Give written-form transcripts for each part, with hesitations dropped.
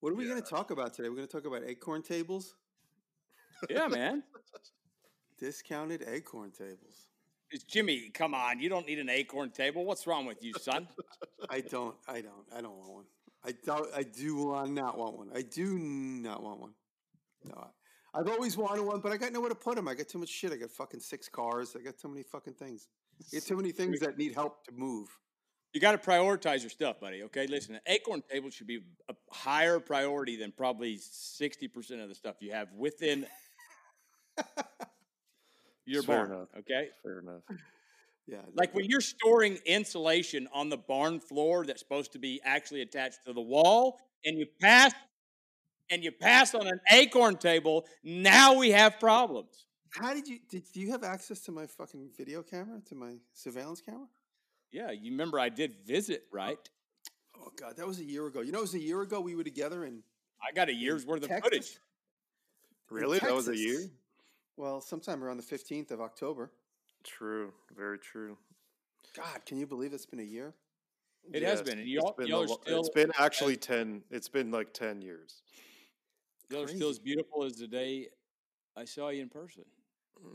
What are we going to talk about today? We're going to talk about acorn tables? Yeah, man. Discounted acorn tables. Jimmy, come on. You don't need an acorn table. What's wrong with you, son? I don't want one. I do not want one. No, I've always wanted one, but I got nowhere to put them. I got too much shit. I got fucking 6 cars. I got too many fucking things. I got too many things that need help to move. You got to prioritize your stuff, buddy, okay? Listen, an acorn table should be a higher priority than probably 60% of the stuff you have within your barn, okay? Fair enough. Yeah. Like when you're storing insulation on the barn floor that's supposed to be actually attached to the wall, and you pass on an acorn table, now we have problems. How do you have access to my fucking video camera, to my surveillance camera? Yeah, you remember I did visit, right? Oh, God, that was a year ago. You know, it was a year ago we were together and I got a year's worth of footage. Really? That was a year? Well, sometime around the 15th of October. True. Very true. God, can you believe it's been a year? It has been. It's been actually 10. It's been like 10 years. Y'all are still as beautiful as the day I saw you in person.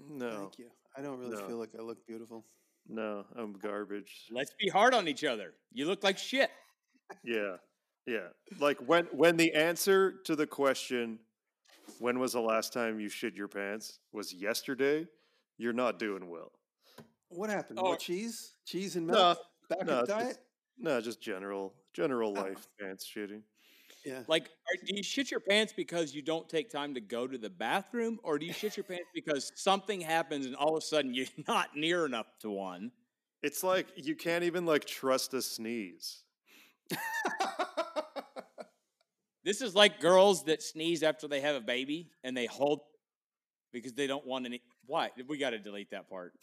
No. Thank you. I don't really feel like I look beautiful. No, I'm garbage. Let's be hard on each other. You look like shit. Yeah. Yeah. Like when the answer to the question, when was the last time you shit your pants, was yesterday, you're not doing well. What happened? More cheese? Cheese and milk? No, back on diet? No, just general life pants shitting. Yeah. Like, do you shit your pants because you don't take time to go to the bathroom, or do you shit your pants because something happens and all of a sudden you're not near enough to one? It's like you can't even like trust a sneeze. This is like girls that sneeze after they have a baby and they hold because they don't want any. Why? We got to delete that part.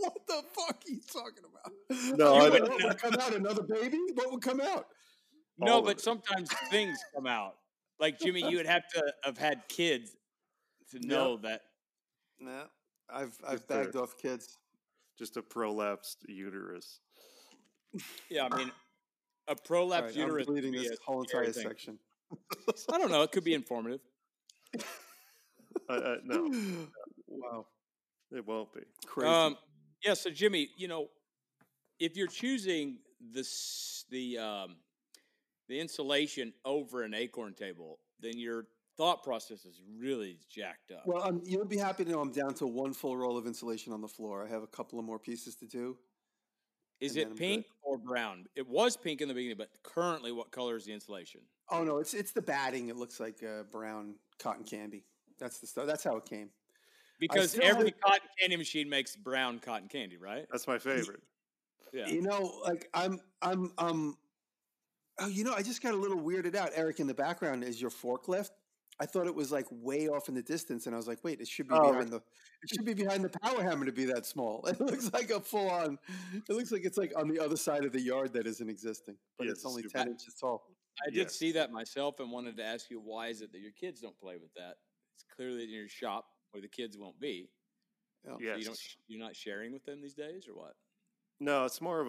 What the fuck are you talking about? No, I don't. What would come out? Another baby? What would come out? No, but sometimes things come out. Like, Jimmy, you would have to have had kids to know that. No, I've bagged off kids. Just a prolapsed uterus. Yeah, I mean, a prolapsed uterus. I'm bleeding this whole entire section. I don't know. It could be informative. No. Wow. It won't be. Crazy. Yeah, so Jimmy, you know, if you're choosing the insulation over an acorn table, then your thought process is really jacked up. Well, you'll be happy to know I'm down to one full roll of insulation on the floor. I have a couple of more pieces to do. Is it pink or brown? It was pink in the beginning, but currently what color is the insulation? Oh, no, it's the batting. It looks like brown cotton candy. That's the stuff. That's how it came. Because every cotton candy machine makes brown cotton candy, right? That's my favorite. Yeah. You know, like I just got a little weirded out. Erick, in the background is your forklift. I thought it was like way off in the distance, and I was like, wait, it should be behind the power hammer to be that small. It looks like a full on. It looks like it's like on the other side of the yard that isn't existing, but it's only 10 inches tall. I did see that myself and wanted to ask you, why is it that your kids don't play with that? It's clearly in your shop. Or the kids won't be. Oh, yes. So you're not sharing with them these days, or what? No, it's more of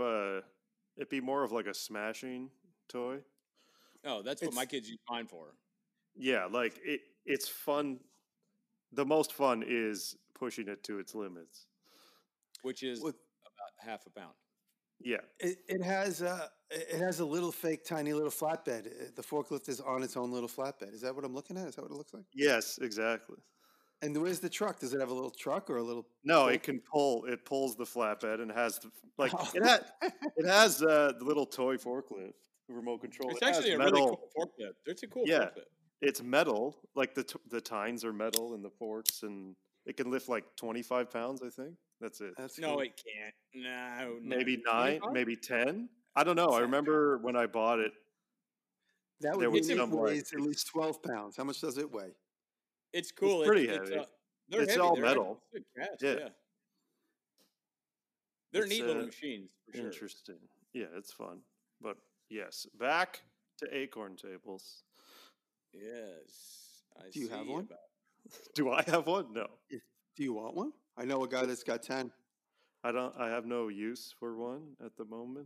it'd be more of like a smashing toy. Oh, that's what my kids use mine for. Yeah, like it's fun. The most fun is pushing it to its limits. Which is about half a pound. Yeah. It has a little fake, tiny little flatbed. The forklift is on its own little flatbed. Is that what I'm looking at? Is that what it looks like? Yes, exactly. And where's the truck? Does it have a little truck or a little? No, truck? It can pull. It pulls the flatbed and has the little toy forklift, the remote control. It's actually a really cool forklift. It's a cool forklift. It's metal. Like the tines are metal and the forks, and it can lift like 25 pounds. I think that's it. No, it can't. No, maybe 9, maybe 10. I don't know. I remember when I bought it. That would be at least 12 pounds. How much does it weigh? It's cool. It's pretty heavy. It's heavy. All they're metal. Cast, yeah. They're neat little machines, for sure. Interesting. Yeah, it's fun. But, yes, back to acorn tables. Yes. Do you have one? Do I have one? No. Do you want one? I know a guy that's got 10. I have no use for one at the moment.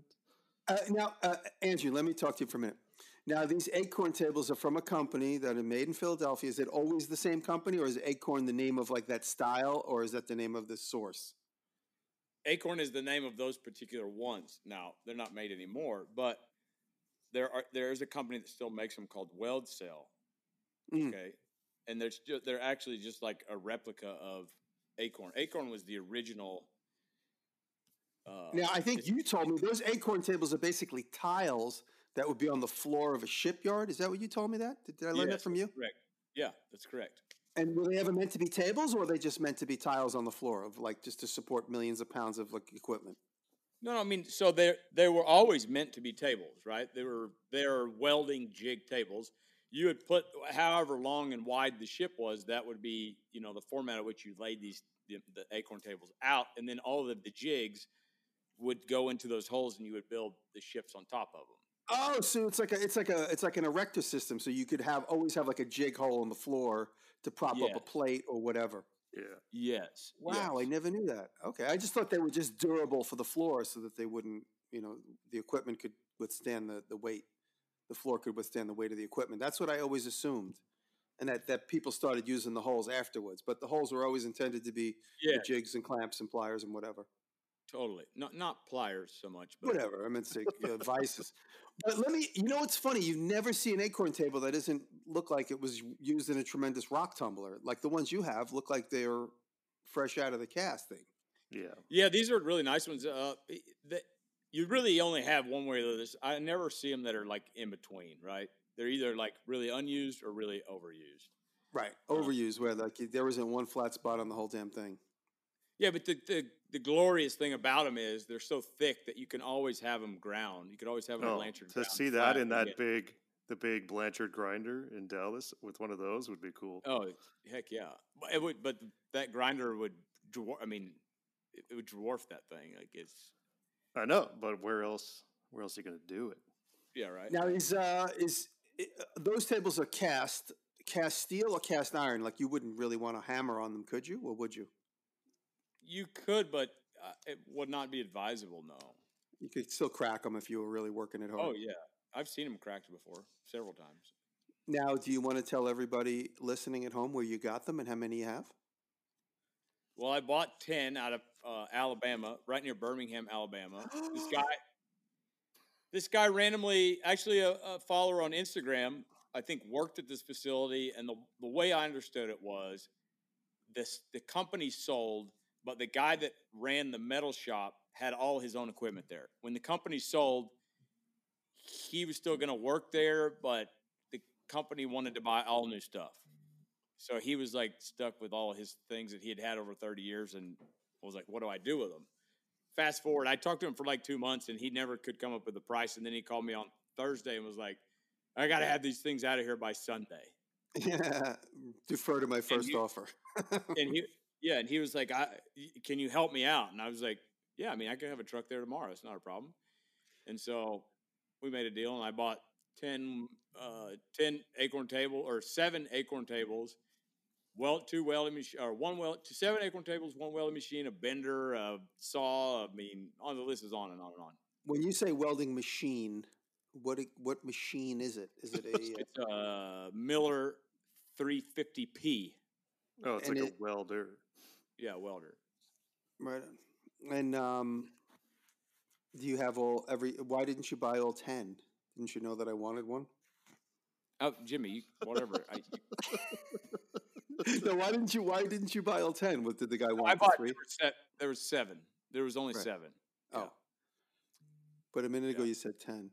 Andrew, let me talk to you for a minute. Now, these Acorn tables are from a company that are made in Philadelphia. Is it always the same company, or is Acorn the name of like that style, or is that the name of the source? Acorn is the name of those particular ones. Now, they're not made anymore, but there is a company that still makes them called Weld Cell. Mm. Okay. And they're actually just like a replica of Acorn. Acorn was the original. Now, I think you told me those Acorn tables are basically tiles that would be on the floor of a shipyard. Is that what you told me that? Did I learn that from you? Correct. Yeah, that's correct. And were they ever meant to be tables, or were they just meant to be tiles on the floor of like just to support millions of pounds of like equipment? No, I mean, so they were always meant to be tables, right? They were welding jig tables. You would put however long and wide the ship was, that would be, you know, the format at which you laid the Acorn tables out, and then all of the jigs would go into those holes, and you would build the ships on top of them. Oh, so it's like an erector system. So you could always have like a jig hole on the floor to prop up a plate or whatever. Yeah. Yes. Wow, yes. I never knew that. Okay, I just thought they were just durable for the floor, so that they wouldn't, you know, the equipment could withstand the weight. The floor could withstand the weight of the equipment. That's what I always assumed, and that people started using the holes afterwards. But the holes were always intended to be the jigs and clamps and pliers and whatever. Totally. Not pliers so much, but whatever. I meant to say vices. But you know, it's funny. You never see an Acorn table that doesn't look like it was used in a tremendous rock tumbler. Like the ones you have look like they're fresh out of the casting. Yeah. Yeah. These are really nice ones. You really only have one way or the other. I never see them that are like in between, right? They're either like really unused or really overused. Right. Overused where like there isn't one flat spot on the whole damn thing. Yeah, but the glorious thing about them is they're so thick that you can always have them ground. You could always have them Blanchard ground. To see that in that big Blanchard grinder in Dallas with one of those would be cool. Oh, heck yeah. But that grinder would dwarf, I mean, it would dwarf that thing. Like I know, but where else are you going to do it? Yeah, right. Now, those tables are cast steel or cast iron? Like you wouldn't really want to hammer on them, could you? Or would you? You could, but it would not be advisable, no. You could still crack them if you were really working it hard. Oh, yeah. I've seen them cracked before several times. Now, do you want to tell everybody listening at home where you got them and how many you have? Well, I bought 10 out of Alabama, right near Birmingham, Alabama. This guy randomly, actually a follower on Instagram, I think worked at this facility, and the way I understood it was the company sold – but the guy that ran the metal shop had all his own equipment there. When the company sold, he was still going to work there, but the company wanted to buy all new stuff. So he was like stuck with all his things that he had had over 30 years. And I was like, what do I do with them? Fast forward, I talked to him for like 2 months and he never could come up with a price. And then he called me on Thursday and was like, I got to have these things out of here by Sunday. Yeah, defer to my first offer. Yeah, and he was like, can you help me out? And I was like, yeah, I mean, I could have a truck there tomorrow. It's not a problem. And so we made a deal, and I bought 7 Acorn tables, seven Acorn tables, one welding machine, a bender, a saw. I mean, on the list is on and on and on. When you say welding machine, what machine is it? Is it it's a Miller 350P. Oh, it's like a welder. Yeah, welder. Right. And do you have why didn't you buy all 10? Didn't you know that I wanted one? Oh, Jimmy, whatever. No, why didn't you buy all 10? What did the guy want? I bought 3? There was 7. There was only 7. Oh. Yeah. But a minute ago you said 10.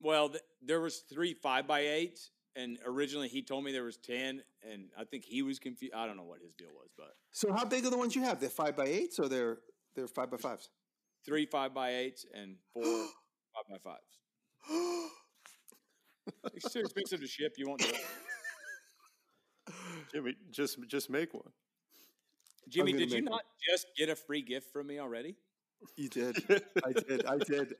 Well, there was 3 5x8s. And originally he told me there was 10, and I think he was confused. I don't know what his deal was, but so how big are the ones you have? They're 5x8s or they're 5x5s? 3 5x8s and 4 5x5s. It's too expensive to ship. You won't do it. Jimmy, just make one. Jimmy, did you not just get a free gift from me already? You did. I did.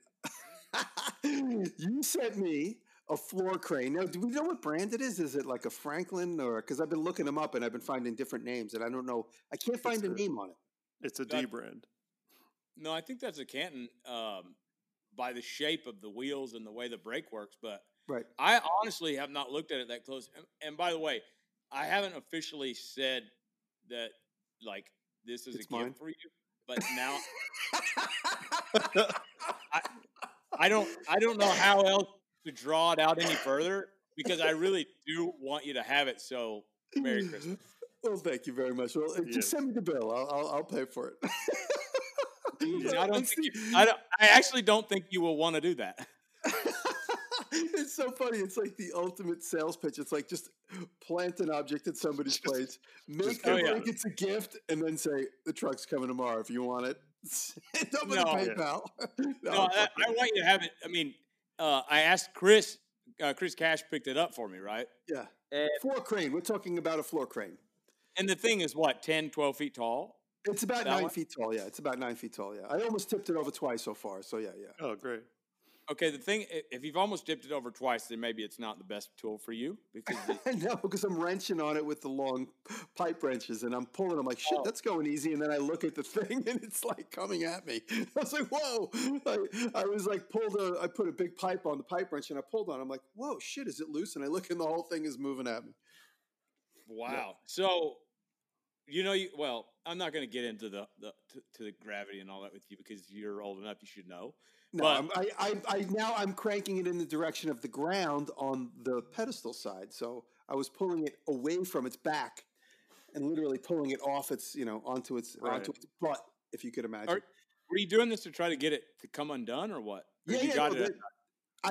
You sent me a floor crane. Now, do we know what brand it is? Is it like a Franklin or – because I've been looking them up and I've been finding different names and I don't know. I can't find a name on it. It's a D brand. No, I think that's a Canton. by the shape of the wheels and the way the brake works. But right. I honestly have not looked at it that close. And by the way, I haven't officially said that, like, this is it's a mine. Gift for you. But now I don't know how else to draw it out any further, because I really do want you to have it. So Merry Christmas. Well, thank you very much. Well, just send me the bill. I'll pay for it. I actually don't think you will want to do that. It's so funny. It's like the ultimate sales pitch. It's like, just plant an object at somebody's place, make them think it's a gift, and then say, the truck's coming tomorrow if you want it. Don't put PayPal. I want you to have it. I mean, I asked Chris. Chris Cash picked it up for me, right? Yeah. Floor crane. We're talking about a floor crane. And the thing is, what, 10, 12 feet tall? It's about 9 feet tall, yeah. It's about 9 feet tall, yeah. I almost tipped it over twice so far, so yeah. Oh, great. Okay, the thing, if you've almost tipped it over twice, then maybe it's not the best tool for you. Because no, because I'm wrenching on it with the long pipe wrenches, and I'm pulling. I'm like, shit, that's going easy. And then I look at the thing, and it's like coming at me. I was like, whoa. I was like, I put a big pipe on the pipe wrench, and I pulled on it. I'm like, whoa, shit, is it loose? And I look, and the whole thing is moving at me. Wow. Yeah. So, well, I'm not going to get into the gravity and all that with you, because you're old enough, you should know. No, I'm cranking it in the direction of the ground on the pedestal side. So I was pulling it away from its back and literally pulling it off its, onto its butt, if you could imagine. Were you doing this to try to get it to come undone or what? I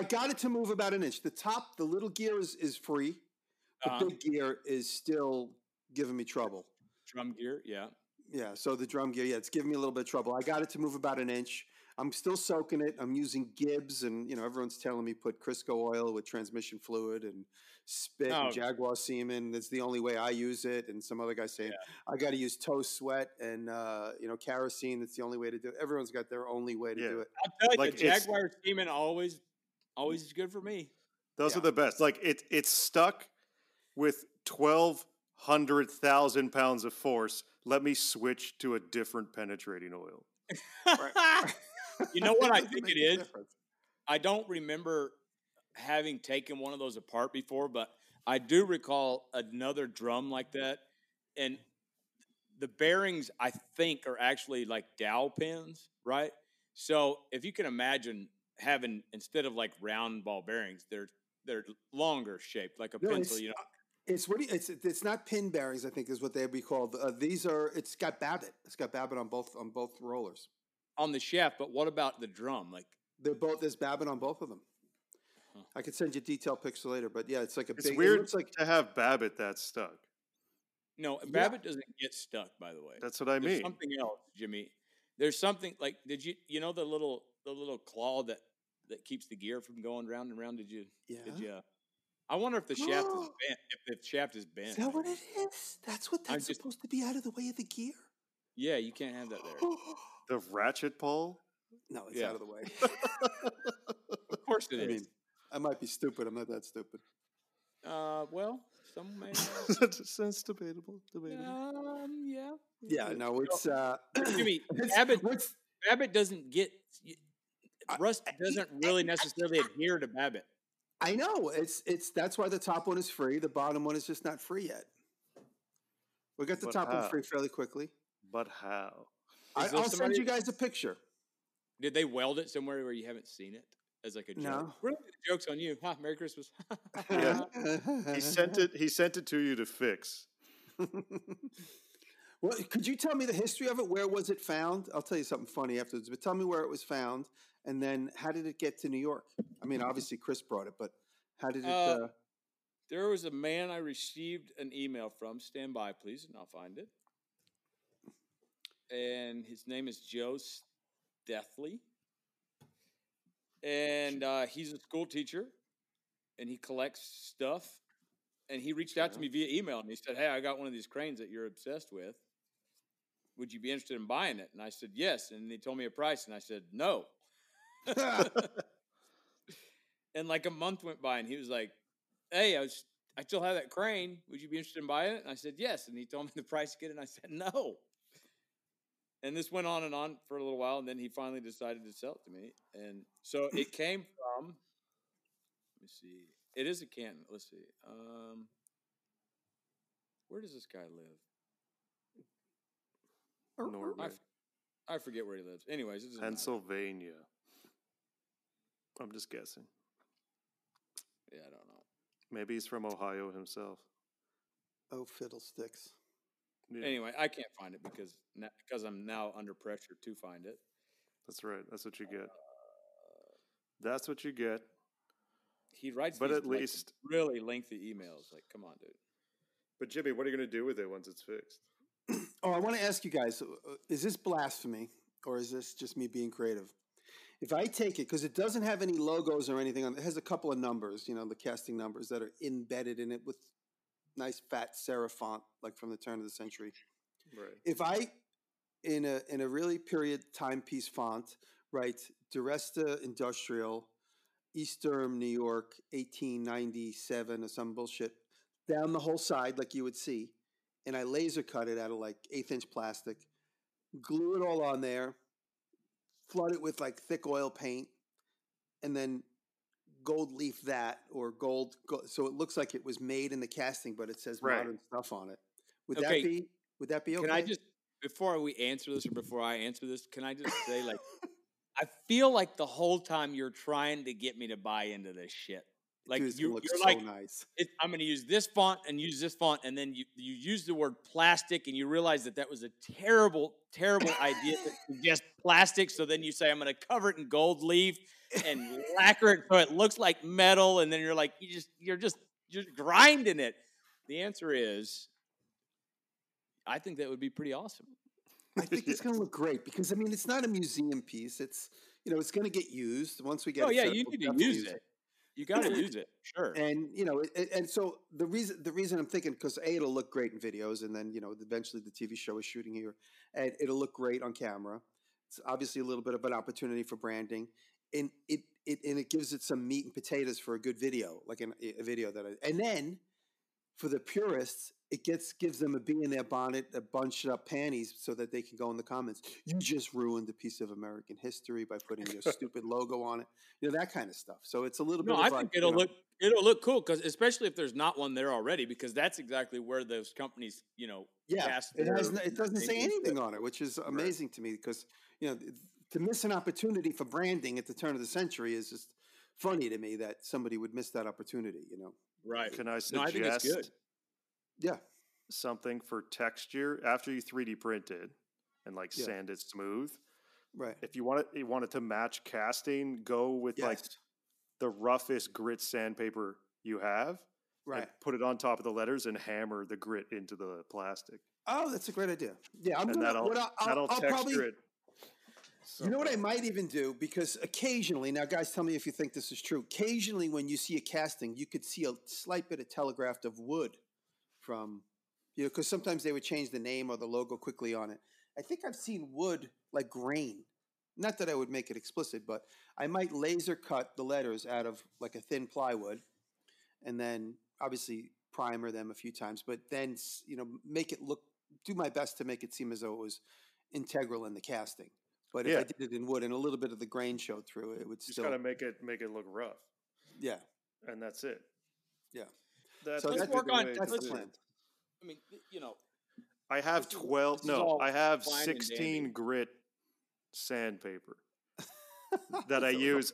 got it to move about an inch. The little gear is free. The big gear is still giving me trouble. Drum gear, yeah. Yeah, so the drum gear, it's giving me a little bit of trouble. I got it to move about an inch. I'm still soaking it. I'm using Gibbs, and everyone's telling me put Crisco oil with transmission fluid and spit and Jaguar semen. That's the only way I use it. And some other guy saying I got to use toe sweat and kerosene. That's the only way to do it. Everyone's got their only way to do it. I'll tell you, the Jaguar semen always is good for me. Those are the best. Like it's stuck with 1,200,000 pounds of force. Let me switch to a different penetrating oil. Right. You know what I think it is? I don't remember having taken one of those apart before, but I do recall another drum like that. And the bearings, I think, are actually like dowel pins, right? So if you can imagine having, instead of like round ball bearings, they're longer shaped, like a pencil, It's not pin bearings, I think, is what they'd be called. It's got Babbitt. It's got Babbitt on both rollers. On the shaft, but what about the drum? Like there's Babbitt on both of them. Huh. I could send you detailed picture later, but yeah, it's like a big. It's weird to have Babbitt that's stuck. No, Babbitt doesn't get stuck. By the way, that's what I mean. Something else, Jimmy. There's something like did you know the little claw that keeps the gear from going round and round? Did you? I wonder if the shaft is bent. If the shaft is bent. Is that what it is? That's what that's supposed to be, out of the way of the gear. Yeah, you can't have that there. The ratchet pole? No, it's out of the way. Of course it is. I mean, I might be stupid. I'm not that stupid. Well, some may. That's debatable. Yeah. Yeah, no, it's... Jimmy, Babbitt doesn't get... Rust doesn't really necessarily adhere to Babbitt. I know it's that's why the top one is free. The bottom one is just not free yet. We'll get the top one free fairly quickly. But how? I'll send you guys a picture. Did they weld it somewhere where you haven't seen it as like a joke? No. Really, the joke's on you. Huh, Merry Christmas. Yeah. He sent it to you to fix. Well, could you tell me the history of it? Where was it found? I'll tell you something funny afterwards, but tell me where it was found. And then how did it get to New York? I mean, obviously Chris brought it, but how did it... there was a man I received an email from. Stand by, please, and I'll find it. And his name is Joe Stethly. And he's a school teacher, and he collects stuff. And he reached out to me via email, and he said, hey, I got one of these cranes that you're obsessed with. Would you be interested in buying it? And I said, yes. And he told me a price, and I said, no. And like a month went by, and he was like, hey, I still have that crane, would you be interested in buying it? And I said yes, and he told me the price again, and I said no. And this went on and on for a little while, and then he finally decided to sell it to me. And so it came from, let me see. It is a Canton. Let's see. Where does this guy live? Norway. I forget where he lives. Anyways, it's Pennsylvania. I'm just guessing. Yeah, I don't know. Maybe he's from Ohio himself. Oh, fiddlesticks. Yeah. Anyway, I can't find it because I'm now under pressure to find it. That's right. That's what you get. That's what you get. He writes but these, at least, like, really lengthy emails. Like, come on, dude. But, Jimmy, what are you going to do with it once it's fixed? Oh, I want to ask you guys, is this blasphemy or is this just me being creative? If I take it, because it doesn't have any logos or anything on it, it has a couple of numbers, you know, the casting numbers that are embedded in it with nice fat serif font, like from the turn of the century. Right. If I, in a really period timepiece font, write Duresta Industrial, East Durham, New York, 1897 or some bullshit, down the whole side like you would see, and I laser cut it out of like 1/8 inch plastic, glue it all on there, flood it with like thick oil paint, and then gold leaf that or gold so it looks like it was made in the casting, but it says modern stuff on it. Would that be okay? Can I just, before we answer this or before I answer this, can I just say, like, I feel like the whole time you're trying to get me to buy into this shit. Like, dude, you're so like, nice. I'm going to use this font and use this font. And then you use the word plastic and you realize that was a terrible, terrible idea to suggest plastic. So then you say, I'm going to cover it in gold leaf and lacquer it so it looks like metal. And then you're like, you're just grinding it. The answer is, I think that would be pretty awesome. I think it's going to look great because, I mean, it's not a museum piece. It's, you know, it's going to get used once we get. Oh yeah, you need to use it. You got to use it, sure. And you know, and so the reason I'm thinking, because A, it'll look great in videos, and then, you know, eventually the TV show is shooting here, and it'll look great on camera. It's obviously a little bit of an opportunity for branding, and it gives it some meat and potatoes for a good video, like a video that. And then for the purists, it gives them a bee in their bonnet, a bunched up panties, so that they can go in the comments, you just ruined a piece of American history by putting your stupid logo on it, you know, that kind of stuff. So it's a little bit. No, I think, like, it'll look cool, because especially if there's not one there already, because that's exactly where those companies, you know, cast their, it doesn't say anything on it, which is amazing to me, because, you know, to miss an opportunity for branding at the turn of the century is just funny to me that somebody would miss that opportunity, you know. Right? Can I suggest? No, I think it's good. Yeah, something for texture after you 3D print it and sand it smooth. Right. If you want it to match casting, go with like the roughest grit sandpaper you have. Right. And put it on top of the letters and hammer the grit into the plastic. Oh, that's a great idea. Yeah, I'll probably texture it. So, you know what I might even do, because occasionally, now guys tell me if you think this is true, occasionally when you see a casting, you could see a slight bit of telegraphed of wood from, you know, because sometimes they would change the name or the logo quickly on it. I think I've seen wood like grain. Not that I would make it explicit, but I might laser cut the letters out of like a thin plywood and then obviously primer them a few times, but then, you know, make it look, do my best to make it seem as though it was integral in the casting. But if I did it in wood and a little bit of the grain showed through, it would just still kind of make it look rough. Yeah. And that's it. Yeah. That's let's work on that plan. I mean, you know, I have 12. No, I have 16 grit sandpaper that I use.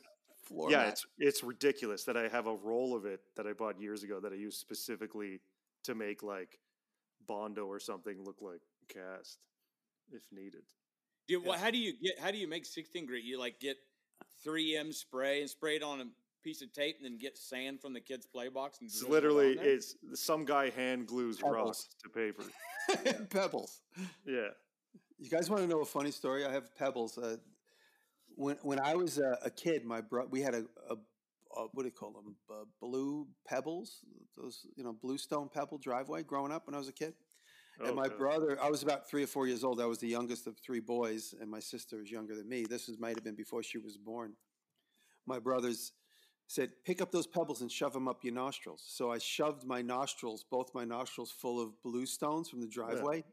Yeah, it's ridiculous that I have a roll of it that I bought years ago that I use specifically to make like Bondo or something look like cast, if needed. Dude, well, how do you make 16 grit? You like get 3M spray and spray it on them. Piece of tape and then get sand from the kid's play box and it's some guy hand glues rocks to paper. Pebbles. Yeah. You guys want to know a funny story? I have pebbles. When I was a kid, we had a what do you call them? Blue pebbles, those, you know, bluestone pebble driveway growing up when I was a kid. And my brother, I was about 3 or 4 years old. I was the youngest of 3 boys and my sister was younger than me. This might have been before she was born. My brother's said, pick up those pebbles and shove them up your nostrils. So I shoved both my nostrils full of blue stones from the driveway,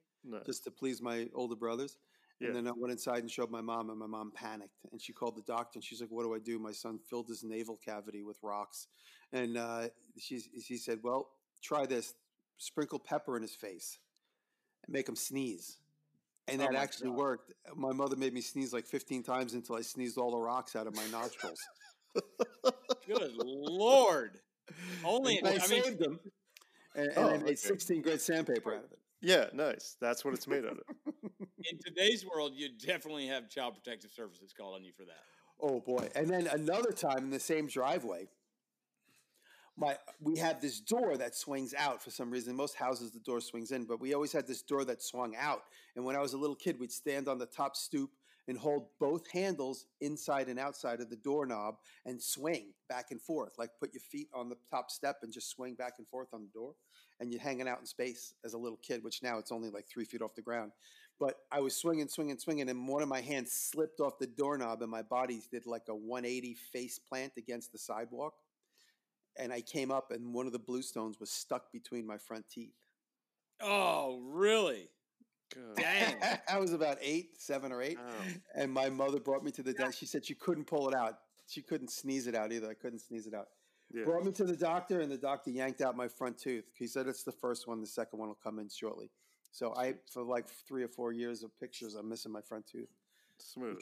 just to please my older brothers. Yeah. And then I went inside and showed my mom, and my mom panicked. And she called the doctor, and she's like, what do I do? My son filled his navel cavity with rocks. And she said, well, try this. Sprinkle pepper in his face and make him sneeze. And that actually worked. My mother made me sneeze like 15 times until I sneezed all the rocks out of my nostrils. Good Lord. Only I saved them. And I made 16 grit sandpaper out of it. Yeah, nice. That's what it's made out of. In today's world, you definitely have Child Protective Services calling on you for that. Oh, boy. And then another time in the same driveway, we had this door that swings out for some reason. Most houses, the door swings in, but we always had this door that swung out. And when I was a little kid, we'd stand on the top stoop and hold both handles inside and outside of the doorknob and swing back and forth. Like put your feet on the top step and just swing back and forth on the door. And you're hanging out in space as a little kid, which now it's only like 3 feet off the ground. But I was swinging, and one of my hands slipped off the doorknob, and my body did like a 180 face plant against the sidewalk. And I came up, and one of the bluestones was stuck between my front teeth. Oh, really? God. Dang. I was about 7 or 8. Oh. And my mother brought me to the doctor. She said she couldn't pull it out. She couldn't sneeze it out either. I couldn't sneeze it out. Yeah. Brought me to the doctor, and the doctor yanked out my front tooth. He said, it's the first one. The second one will come in shortly. So for like 3 or 4 years of pictures, I'm missing my front tooth. Smooth.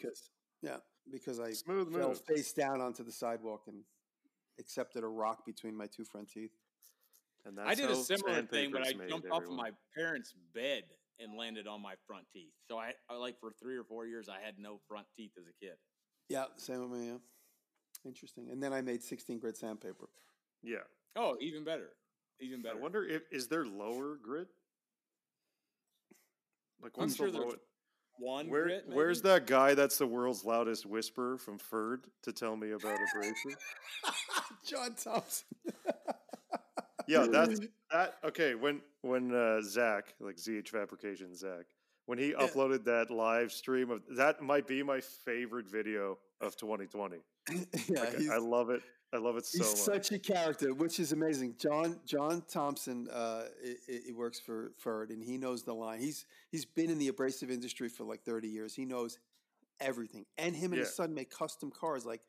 Because I fell face down onto the sidewalk and accepted a rock between my two front teeth. And that's I did a similar thing, but I jumped off of my parents' bed and landed on my front teeth. So I like for 3 or 4 years, I had no front teeth as a kid. Yeah, same with me, yeah. Interesting. And then I made 16 grit sandpaper. Yeah. Oh, even better. Even better. I wonder if is there lower grit? Like what's the lowest? Grit, maybe? Where's that guy that's the world's loudest whisperer from Ferd to tell me about abrasive? John Thompson. Yeah, that's that. Okay, when Zach, like ZH Fabrication Zach, when he uploaded that live stream of that, might be my favorite video of 2020. Yeah, like, I love it. I love it so much. He's such a character, which is amazing. John Thompson, it works for Ferd, and he knows the line. He's been in the abrasive industry for like 30 years. He knows everything. And him and his son make custom cars, like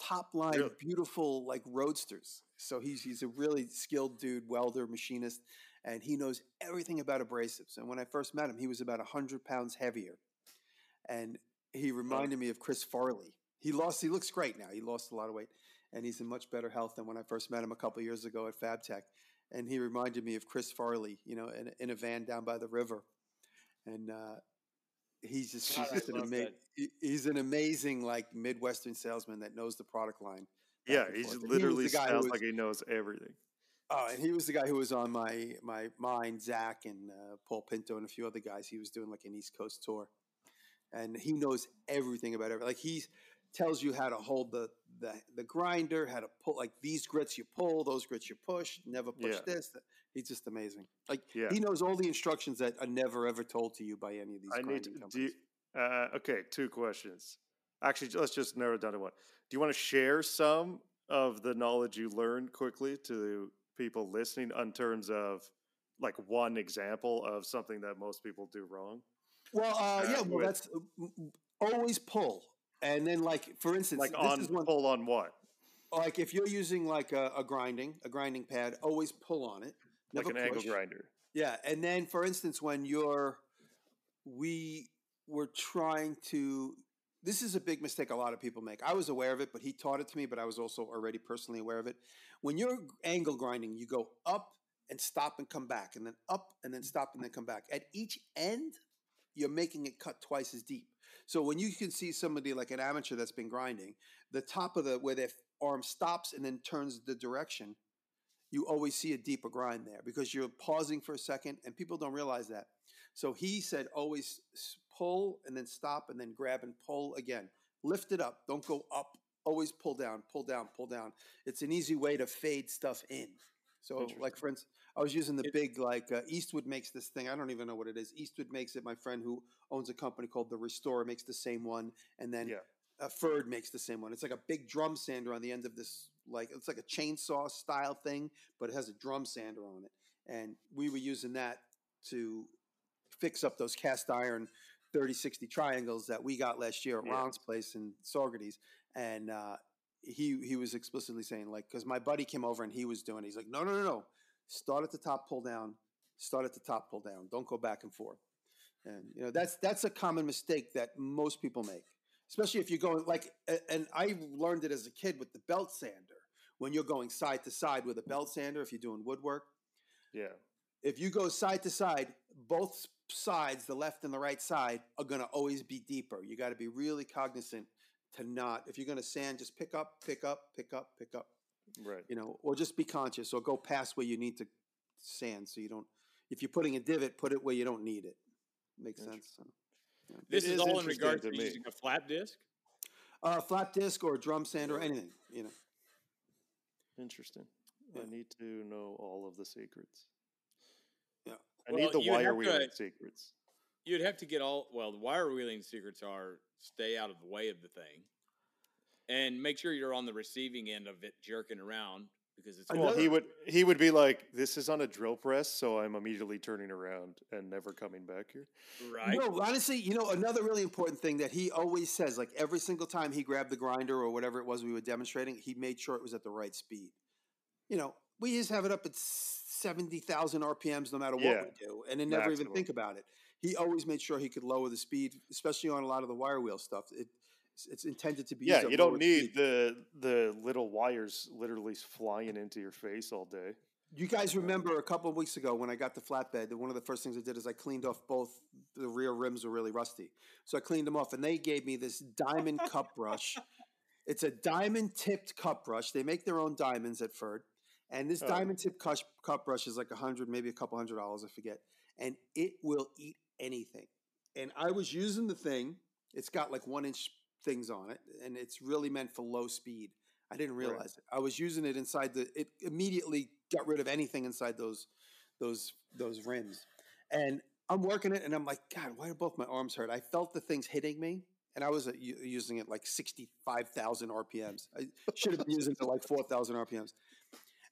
top line, beautiful like roadsters. So he's a really skilled dude, welder, machinist, and he knows everything about abrasives. And when I first met him, he was about 100 pounds heavier. And he reminded me of Chris Farley. He looks great now. He lost a lot of weight. And he's in much better health than when I first met him a couple of years ago at FabTech. And he reminded me of Chris Farley, in a van down by the river. And he's an amazing like Midwestern salesman that knows the product line. Yeah, he literally sounds like he knows everything. Oh, and he was the guy who was on my mind, Zach and Paul Pinto and a few other guys. He was doing like an East Coast tour. And he knows everything about everything. Like he's tells you how to hold the grinder, how to pull, like these grits you pull, those grits you push, never push this. He's just amazing. Like he knows all the instructions that are never ever told to you by any of these companies. Okay, 2 questions. Actually, let's just narrow it down to 1. Do you want to share some of the knowledge you learned quickly to people listening in terms of like one example of something that most people do wrong? Well, that's always pull. And then, like for instance, like pull on what? Like if you're using like a grinding pad, always pull on it, like an angle grinder. Yeah, and then for instance, when we were trying to, this is a big mistake a lot of people make. I was aware of it, but he taught it to me. But I was also already personally aware of it. When you're angle grinding, you go up and stop and come back, and then up and then stop and then come back. At each end, you're making it cut twice as deep. So when you can see somebody like an amateur that's been grinding, the top of where their arm stops and then turns the direction, you always see a deeper grind there because you're pausing for a second and people don't realize that. So he said always pull and then stop and then grab and pull again. Lift it up. Don't go up. Always pull down, pull down, pull down. It's an easy way to fade stuff in. So like for instance, I was using the big, like Eastwood makes this thing. I don't even know what it is. Eastwood makes it. My friend who owns a company called The Restore makes the same one. And then Ferd makes the same one. It's like a big drum sander on the end of this, like it's like a chainsaw style thing, but it has a drum sander on it. And we were using that to fix up those cast iron 30-60 triangles that we got last year at Ron's place in Saugerties. And he was explicitly saying, like, because my buddy came over and he was doing it. He's like, no. Start at the top, pull down. Start at the top, pull down. Don't go back and forth. And, you know, that's a common mistake that most people make, especially if you're going like, and I learned it as a kid with the belt sander. When you're going side to side with a belt sander, if you're doing woodwork. Yeah. If you go side to side, both sides, the left and the right side, are going to always be deeper. You got to be really cognizant to not, if you're going to sand, just pick up. Right. You know, or just be conscious or go past where you need to sand. So you don't, if you're putting a divot, put it where you don't need it. Makes sense. So, yeah. This is all in regards to using a flat disc? Flat disc or a drum sander or anything, you know. Interesting. Yeah. I need to know all of the secrets. Yeah. I need the wire wheeling secrets. You'd have to get all, well, the wire wheeling secrets are stay out of the way of the thing and make sure you're on the receiving end of it jerking around because it's. Well, he would be like, this is on a drill press, so I'm immediately turning around and never coming back here. Right. No, honestly, you know, another really important thing that he always says, like every single time he grabbed the grinder or whatever it was we were demonstrating, he made sure it was at the right speed. You know, we just have it up at 70,000 RPMs no matter what we do, and then never even think about it. He always made sure he could lower the speed, especially on a lot of the wire wheel stuff. It's intended to be used at lower speed. Yeah, you don't need the little wires literally flying into your face all day. You guys remember a couple of weeks ago when I got the flatbed, one of the first things I did is I cleaned off both the rear rims were really rusty. So I cleaned them off, and they gave me this diamond cup brush. It's a diamond-tipped cup brush. They make their own diamonds at Ferd. And this diamond-tipped cup brush is like $100, maybe a couple $100, I forget. And it will eat anything. And I was using the thing. It's got like 1-inch things on it, and it's really meant for low speed. I didn't realize it. I was using it inside it immediately got rid of anything inside those rims. And I'm working it, and I'm like, God, why do both my arms hurt? I felt the things hitting me. And I was using it like 65,000 RPMs. I should have been using it like 4,000 RPMs.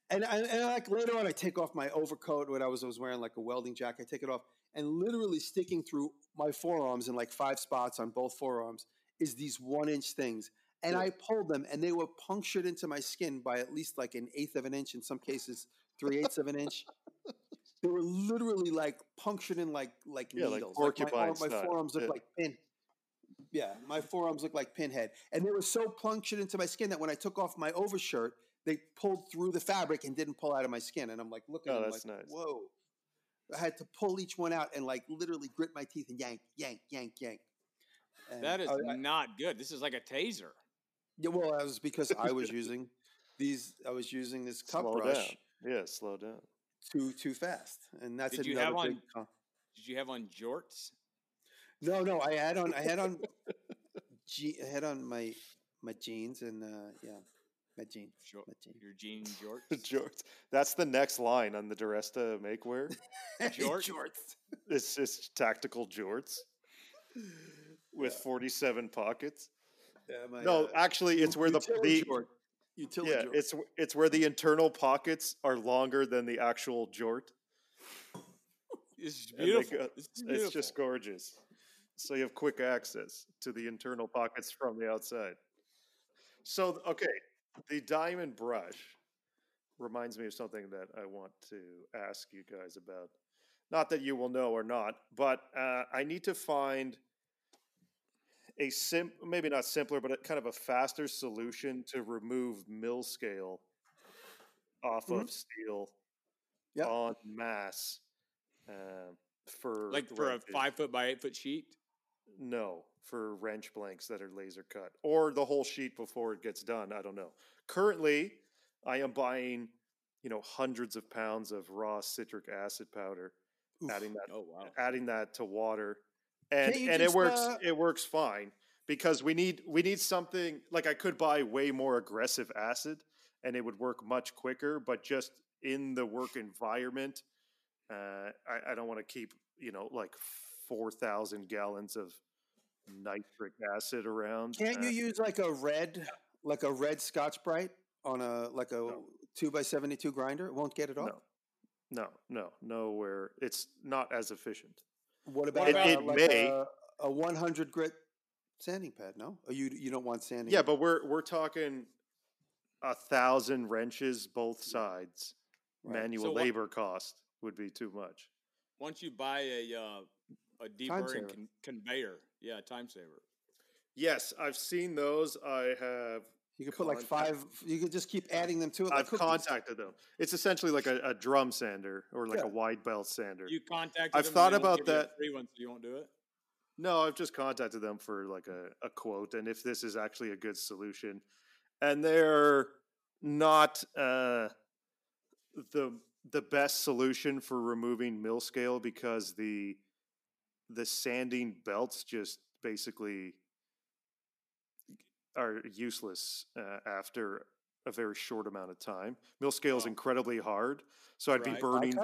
And like later on, I take off my overcoat, what I was wearing like a welding jacket. I take it off, and literally sticking through my forearms in like 5 spots on both forearms is these 1-inch things. And I pulled them, and they were punctured into my skin by at least like 1/8 of an inch, in some cases 3/8 of an inch. They were literally like punctured in like needles. Like my forearms looked like pin. Yeah, my forearms looked like pinhead. And they were so punctured into my skin that when I took off my overshirt, they pulled through the fabric and didn't pull out of my skin. And I'm like, look at them, like, nice. Whoa. I had to pull each one out and like literally grit my teeth and yank. And that is not good. This is like a taser. Yeah, well, that was because I was using this cup brush. Down. Yeah, slow down. Too fast. And that's did you have on jorts? No, I had on my jeans and my jeans. Sure. Your jean jorts. Jorts. That's the next line on the Duresta makewear. Jorts. It's just tactical jorts with 47 pockets. Yeah, actually, it's where the utility. Yeah, jorts. It's where the internal pockets are longer than the actual jort. It's beautiful. It's beautiful. It's just gorgeous. So you have quick access to the internal pockets from the outside. So, okay, the diamond brush reminds me of something that I want to ask you guys about. Not that you will know or not, but I need to find maybe not simpler, but kind of a faster solution to remove mill scale off of steel on mass. For a 5 foot by 8 foot sheet? No, for wrench blanks that are laser cut or the whole sheet before it gets done. I don't know. Currently, I am buying, hundreds of pounds of raw citric acid powder, adding that to water, and it works. It works fine because we need something like I could buy way more aggressive acid and it would work much quicker, but just in the work environment. I don't want to keep, like 4,000 gallons of nitric acid around. Can't you use like a red Scotchbrite on a 2x72 grinder? It won't get it off. No, nowhere. It's not as efficient. What about it may a 100 grit sanding pad, no? Or you don't want sanding? Yeah, but we're talking 1,000 wrenches both sides. Right. Manual labor cost would be too much. Once you buy a deburring conveyor, yeah, time saver. Yes, I've seen those. I have. You could put like five. You could just keep adding them to it. I've contacted them. It's essentially like a drum sander or like a wide belt sander. You contacted them. I've thought about that. Free one, so you won't do it. No, I've just contacted them for like a quote, and if this is actually a good solution, and they're not the best solution for removing mill scale because the sanding belts just basically are useless after a very short amount of time. Mill scale is incredibly hard, so I'd be burning.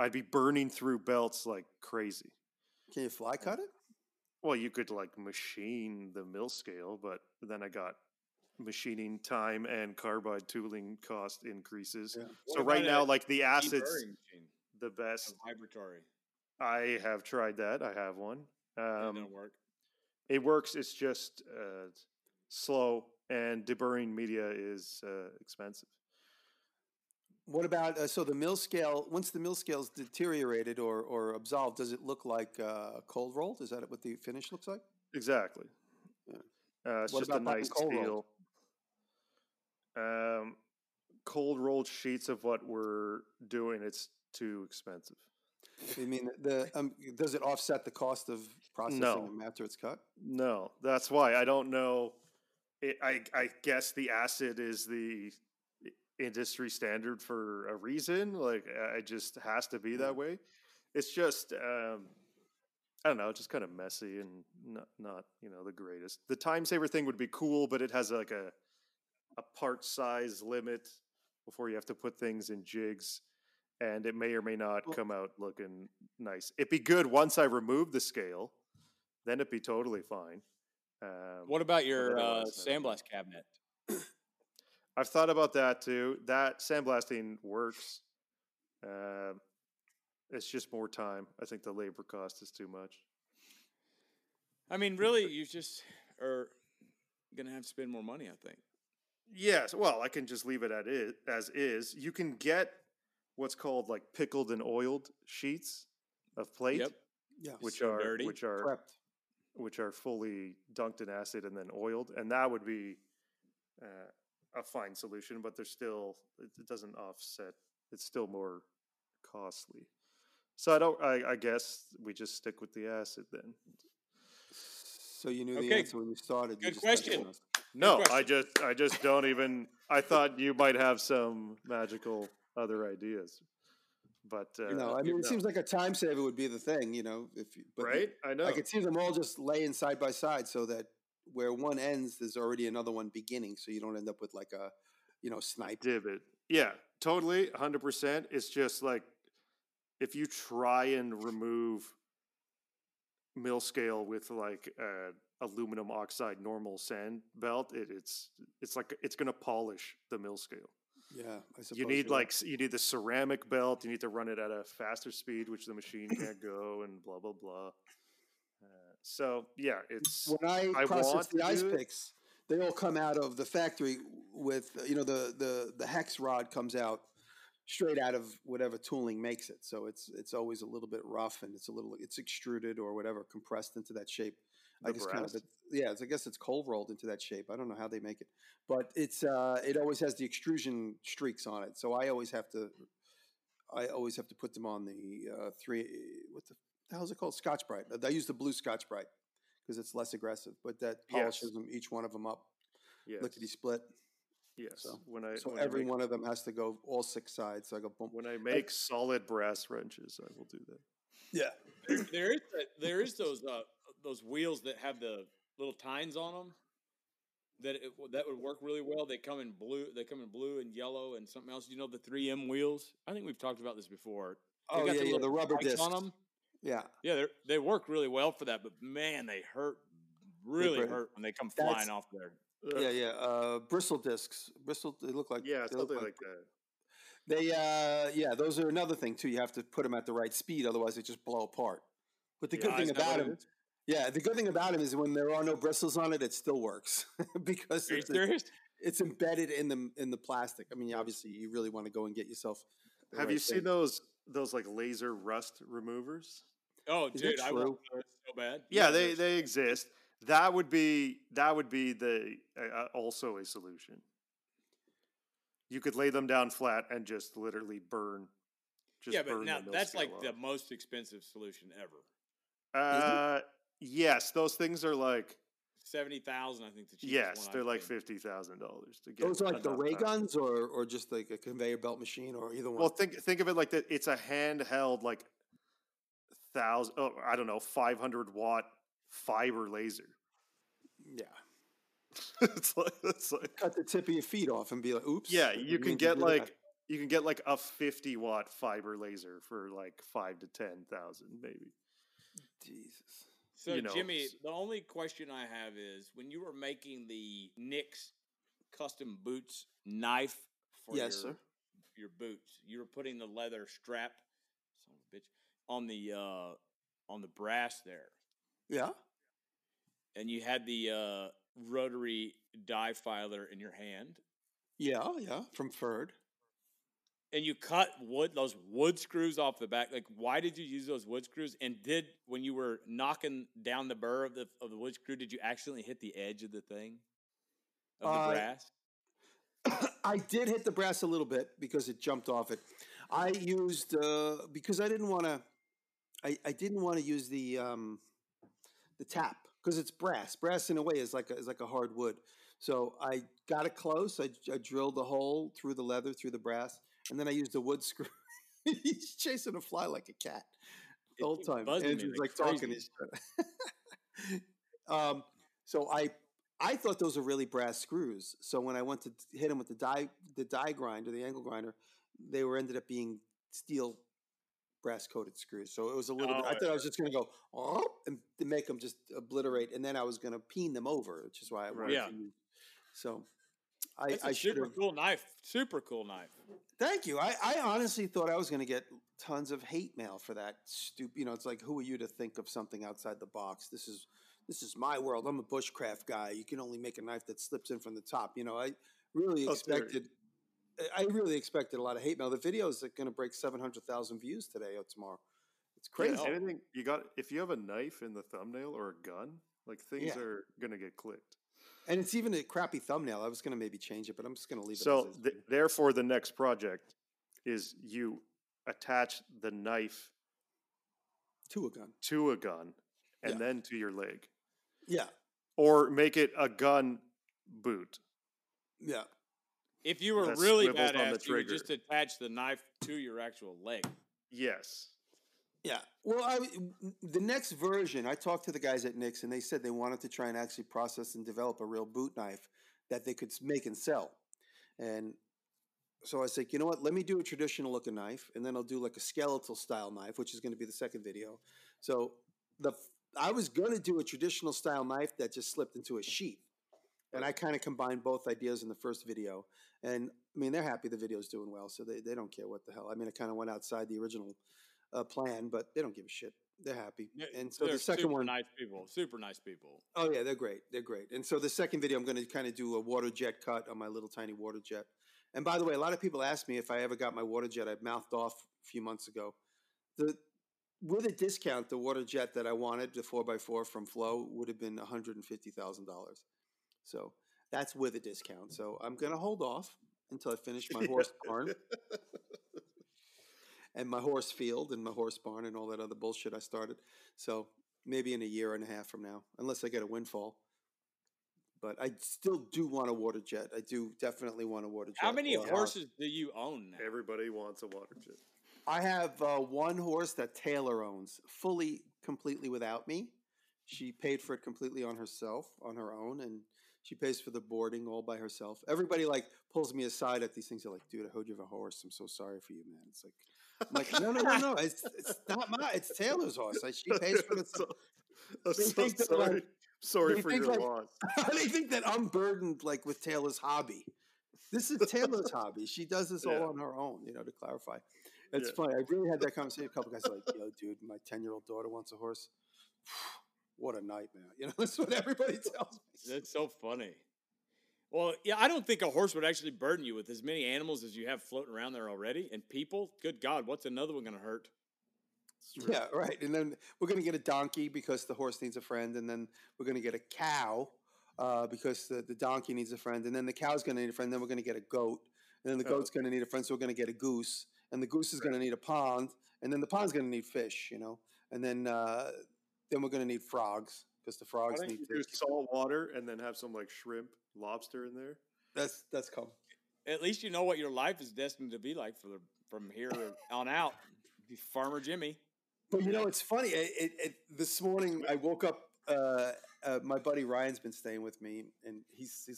I'd be burning through belts like crazy. Can you fly cut it? Well, you could like machine the mill scale, but then I got machining time and carbide tooling cost increases. Yeah. So right now, like the acid's the best. Vibratory. I have tried that. I have one. It didn't work. It works. It's just slow, and deburring media is expensive. What about so the mill scale? Once the mill scale's deteriorated or absolved, does it look like cold rolled? Is that what the finish looks like? Exactly. Yeah. It's just a nice steel. Cold rolled sheets of what we're doing. It's too expensive. You mean does it offset the cost of processing them after it's cut? No, that's why I don't know. I guess the acid is the industry standard for a reason. Like it just has to be that way. It's just I don't know, it's just kind of messy and not the greatest. The time saver thing would be cool, but it has like a part size limit before you have to put things in jigs, and it may or may not come out looking nice. It'd be good once I remove the scale, then it'd be totally fine. What about your sandblast cabinet? I've thought about that too. That sandblasting works. It's just more time. I think the labor cost is too much. I mean, really, you just are going to have to spend more money, I think. Yes. Well, I can just leave it as is. You can get what's called like pickled and oiled sheets of plate, which so are dirty. Which are fully dunked in acid and then oiled, and that would be. A fine solution, but they're still, it doesn't offset. It's still more costly. So I guess we just stick with the acid then. So you knew the answer when you started. Good question. No, I just don't even, I thought you might have some magical other ideas, but no, I mean, it seems like a time saver would be the thing, I know. Like it seems them all just laying side by side so that, where one ends, there's already another one beginning, so you don't end up with like a, snipe divot. Yeah, totally, 100%. It's just like if you try and remove mill scale with like aluminum oxide normal sand belt, it's like it's gonna polish the mill scale. Yeah, I suppose you need the ceramic belt. You need to run it at a faster speed, which the machine can't go, and blah blah blah. So yeah, it's when I process the ice picks, they all come out of the factory with the hex rod comes out straight out of whatever tooling makes it. So it's always a little bit rough and it's extruded or whatever compressed into that shape. I guess I guess it's cold rolled into that shape. I don't know how they make it, but it's it always has the extrusion streaks on it. So I always have to put them on the how's it called? Scotchbrite. I use the blue Scotchbrite because it's less aggressive, but that polishes them, each one of them up. Yes. Lickety split. Yes. So, every one of them has to go all six sides. So I go bump. When I make solid brass wrenches, I will do that. Yeah. There is those wheels that have the little tines on them that would work really well. They come in blue. They come in blue and yellow and something else. The 3M wheels. I think we've talked about this before. They've got the rubber discs on them. Yeah. Yeah, they work really well for that, but man, they hurt, really hurt when they come flying off there. Ugh. Yeah. Bristle discs. They look like. Yeah, it's something like that. They, those are another thing, too. You have to put them at the right speed, otherwise they just blow apart. But the good thing about them Yeah, the good thing about them is when there are no bristles on it, it still works because it's embedded in the plastic. I mean, obviously, you really want to go and get yourself. Have you seen those like laser rust removers? Oh, dude, I want those so bad. Yeah, they exist. That would be the also a solution. You could lay them down flat and just literally burn. Just yeah, but now that's like the most expensive solution ever. Yes, those things are like $70,000. I think the cheapest. Yes, they're like $50,000 to get. Those are like the ray guns, or just like a conveyor belt machine, or either one. Well, think of it like that. It's a handheld, like 500-watt fiber laser. Yeah. it's like cut the tip of your feet off and be like, oops. Yeah, you can get like a 50-watt fiber laser for like $5,000 to $10,000 maybe. Jesus. So you know, Jimmy, the only question I have is when you were making the Nyx custom boots knife for your boots, you were putting the leather strap son of a bitch on the brass there. Yeah. And you had the rotary die filer in your hand. Yeah, from Ferd. And you cut those wood screws off the back. Like, why did you use those wood screws? And when you were knocking down the burr of the wood screw, did you accidentally hit the edge of the thing? Of the brass? I did hit the brass a little bit because it jumped off it. I used, because I didn't want to use the tap. Because it's brass. Brass, in a way, is like a hard wood. So I got it close. I drilled the hole through the leather, through the brass, and then I used a wood screw. He's chasing a fly like a cat the whole time. Andrew's like talking to each other. So I thought those were really brass screws. So when I went to hit them with the die grinder, the angle grinder, they ended up being steel brass coated screws. So it was a little bit, I thought I was just going to go and make them just obliterate. And then I was going to peen them over, which is why I wanted to use. So I should have. Super cool knife. Thank you. I honestly thought I was going to get tons of hate mail for that stupid, it's like, who are you to think of something outside the box? This is my world. I'm a bushcraft guy. You can only make a knife that slips in from the top. I really expected a lot of hate mail. The video is going to break 700,000 views today or tomorrow. It's crazy. Yeah, anything you got, if you have a knife in the thumbnail or a gun, like things are going to get clicked. And it's even a crappy thumbnail. I was going to maybe change it, but I'm just going to leave it. So as is. Therefore, the next project is you attach the knife to a gun, and then to your leg. Yeah. Or make it a gun boot. Yeah. If you were really badass, you would just attach the knife to your actual leg. Yes. Yeah. Well, the next version, I talked to the guys at Nyx, and they said they wanted to try and actually process and develop a real boot knife that they could make and sell. And so I said, you know what? Let me do a traditional-looking knife, and then I'll do like a skeletal-style knife, which is going to be the second video. So I was going to do a traditional-style knife that just slipped into a sheath. And I kind of combined both ideas in the first video. And, I mean, they're happy the video's doing well, so they don't care what the hell. I mean, it kind of went outside the original plan, but they don't give a shit. They're happy. And so the second one. Super nice people. Oh, yeah, they're great. And so the second video, I'm going to kind of do a water jet cut on my little tiny water jet. And, by the way, a lot of people asked me if I ever got my water jet. I mouthed off a few months ago. With a discount, the water jet that I wanted, the 4x4 from Flow, would have been $150,000. So that's with a discount. So I'm going to hold off until I finish my horse barn and my horse field and my horse barn and all that other bullshit I started. So maybe in a year and a half from now, unless I get a windfall. But I still do want a water jet. I do definitely want a water jet. How many horses do you own now? Everybody wants a water jet. I have one horse that Taylor owns, completely without me. She paid for it completely on her own, and she pays for the boarding all by herself. Everybody, like, pulls me aside at these things. They're like, dude, I heard you have a horse. I'm so sorry for you, man. It's like, no. It's not mine. It's Taylor's horse. She pays for it. Sorry for your loss. They think that I'm burdened, like, with Taylor's hobby. This is Taylor's hobby. She does this all on her own, to clarify. It's funny. I really had that conversation. A couple guys are like, yo, dude, my 10-year-old daughter wants a horse. what a nightmare. You know, that's what everybody tells me. That's so funny. Well, yeah, I don't think a horse would actually burden you with as many animals as you have floating around there already. And people, good God, what's another one going to hurt? Yeah, right. And then we're going to get a donkey because the horse needs a friend. And then we're going to get a cow because the donkey needs a friend. And then the cow's going to need a friend. Then we're going to get a goat. And then the goat's going to need a friend. So we're going to get a goose. And the goose is going to need a pond. And then the pond's going to need fish, you know. And then we're going to need frogs because the frogs need fish. Do salt water and then have some like shrimp, lobster in there. That's cool. At least you know what your life is destined to be like from here on out. Farmer Jimmy. But you know, it's funny. This morning I woke up. My buddy Ryan's been staying with me, and he's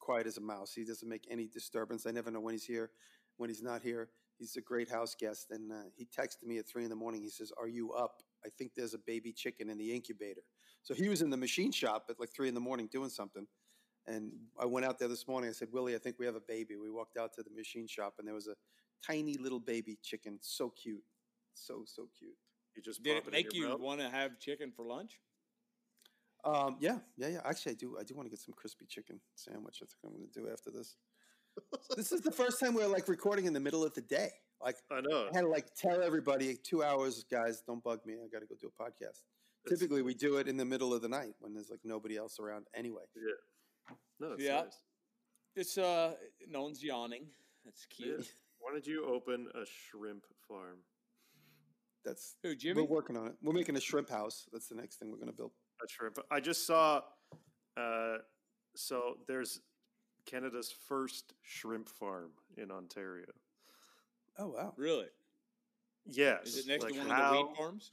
quiet as a mouse. He doesn't make any disturbance. I never know when he's here, when he's not here. He's a great house guest, and he texted me at 3 in the morning. He says, "Are you up? I think there's a baby chicken in the incubator." So he was in the machine shop at like 3 in the morning doing something, and I went out there this morning. I said, "Willie, I think we have a baby." We walked out to the machine shop, and there was a tiny little baby chicken. So cute, so cute. You just did it make you want to have chicken for lunch? Yeah. Actually, I do want to get some crispy chicken sandwich. I think I'm going to do after this. This is the first time we're like recording in the middle of the day. Like I know, I had to like tell everybody 2 hours, guys, don't bug me. I got to go do a podcast. Typically, we do it in the middle of the night when there's like nobody else around. Anyway, yeah, no, that's nice. It's no one's yawning. That's cute. Yeah. Why don't you open a shrimp farm? That's who, Jimmy? We're working on it. We're making a shrimp house. That's the next thing we're going to build. A shrimp. I just saw. So there's Canada's first shrimp farm in Ontario. Oh wow! Really? Yes. Is it next to one of the wheat farms?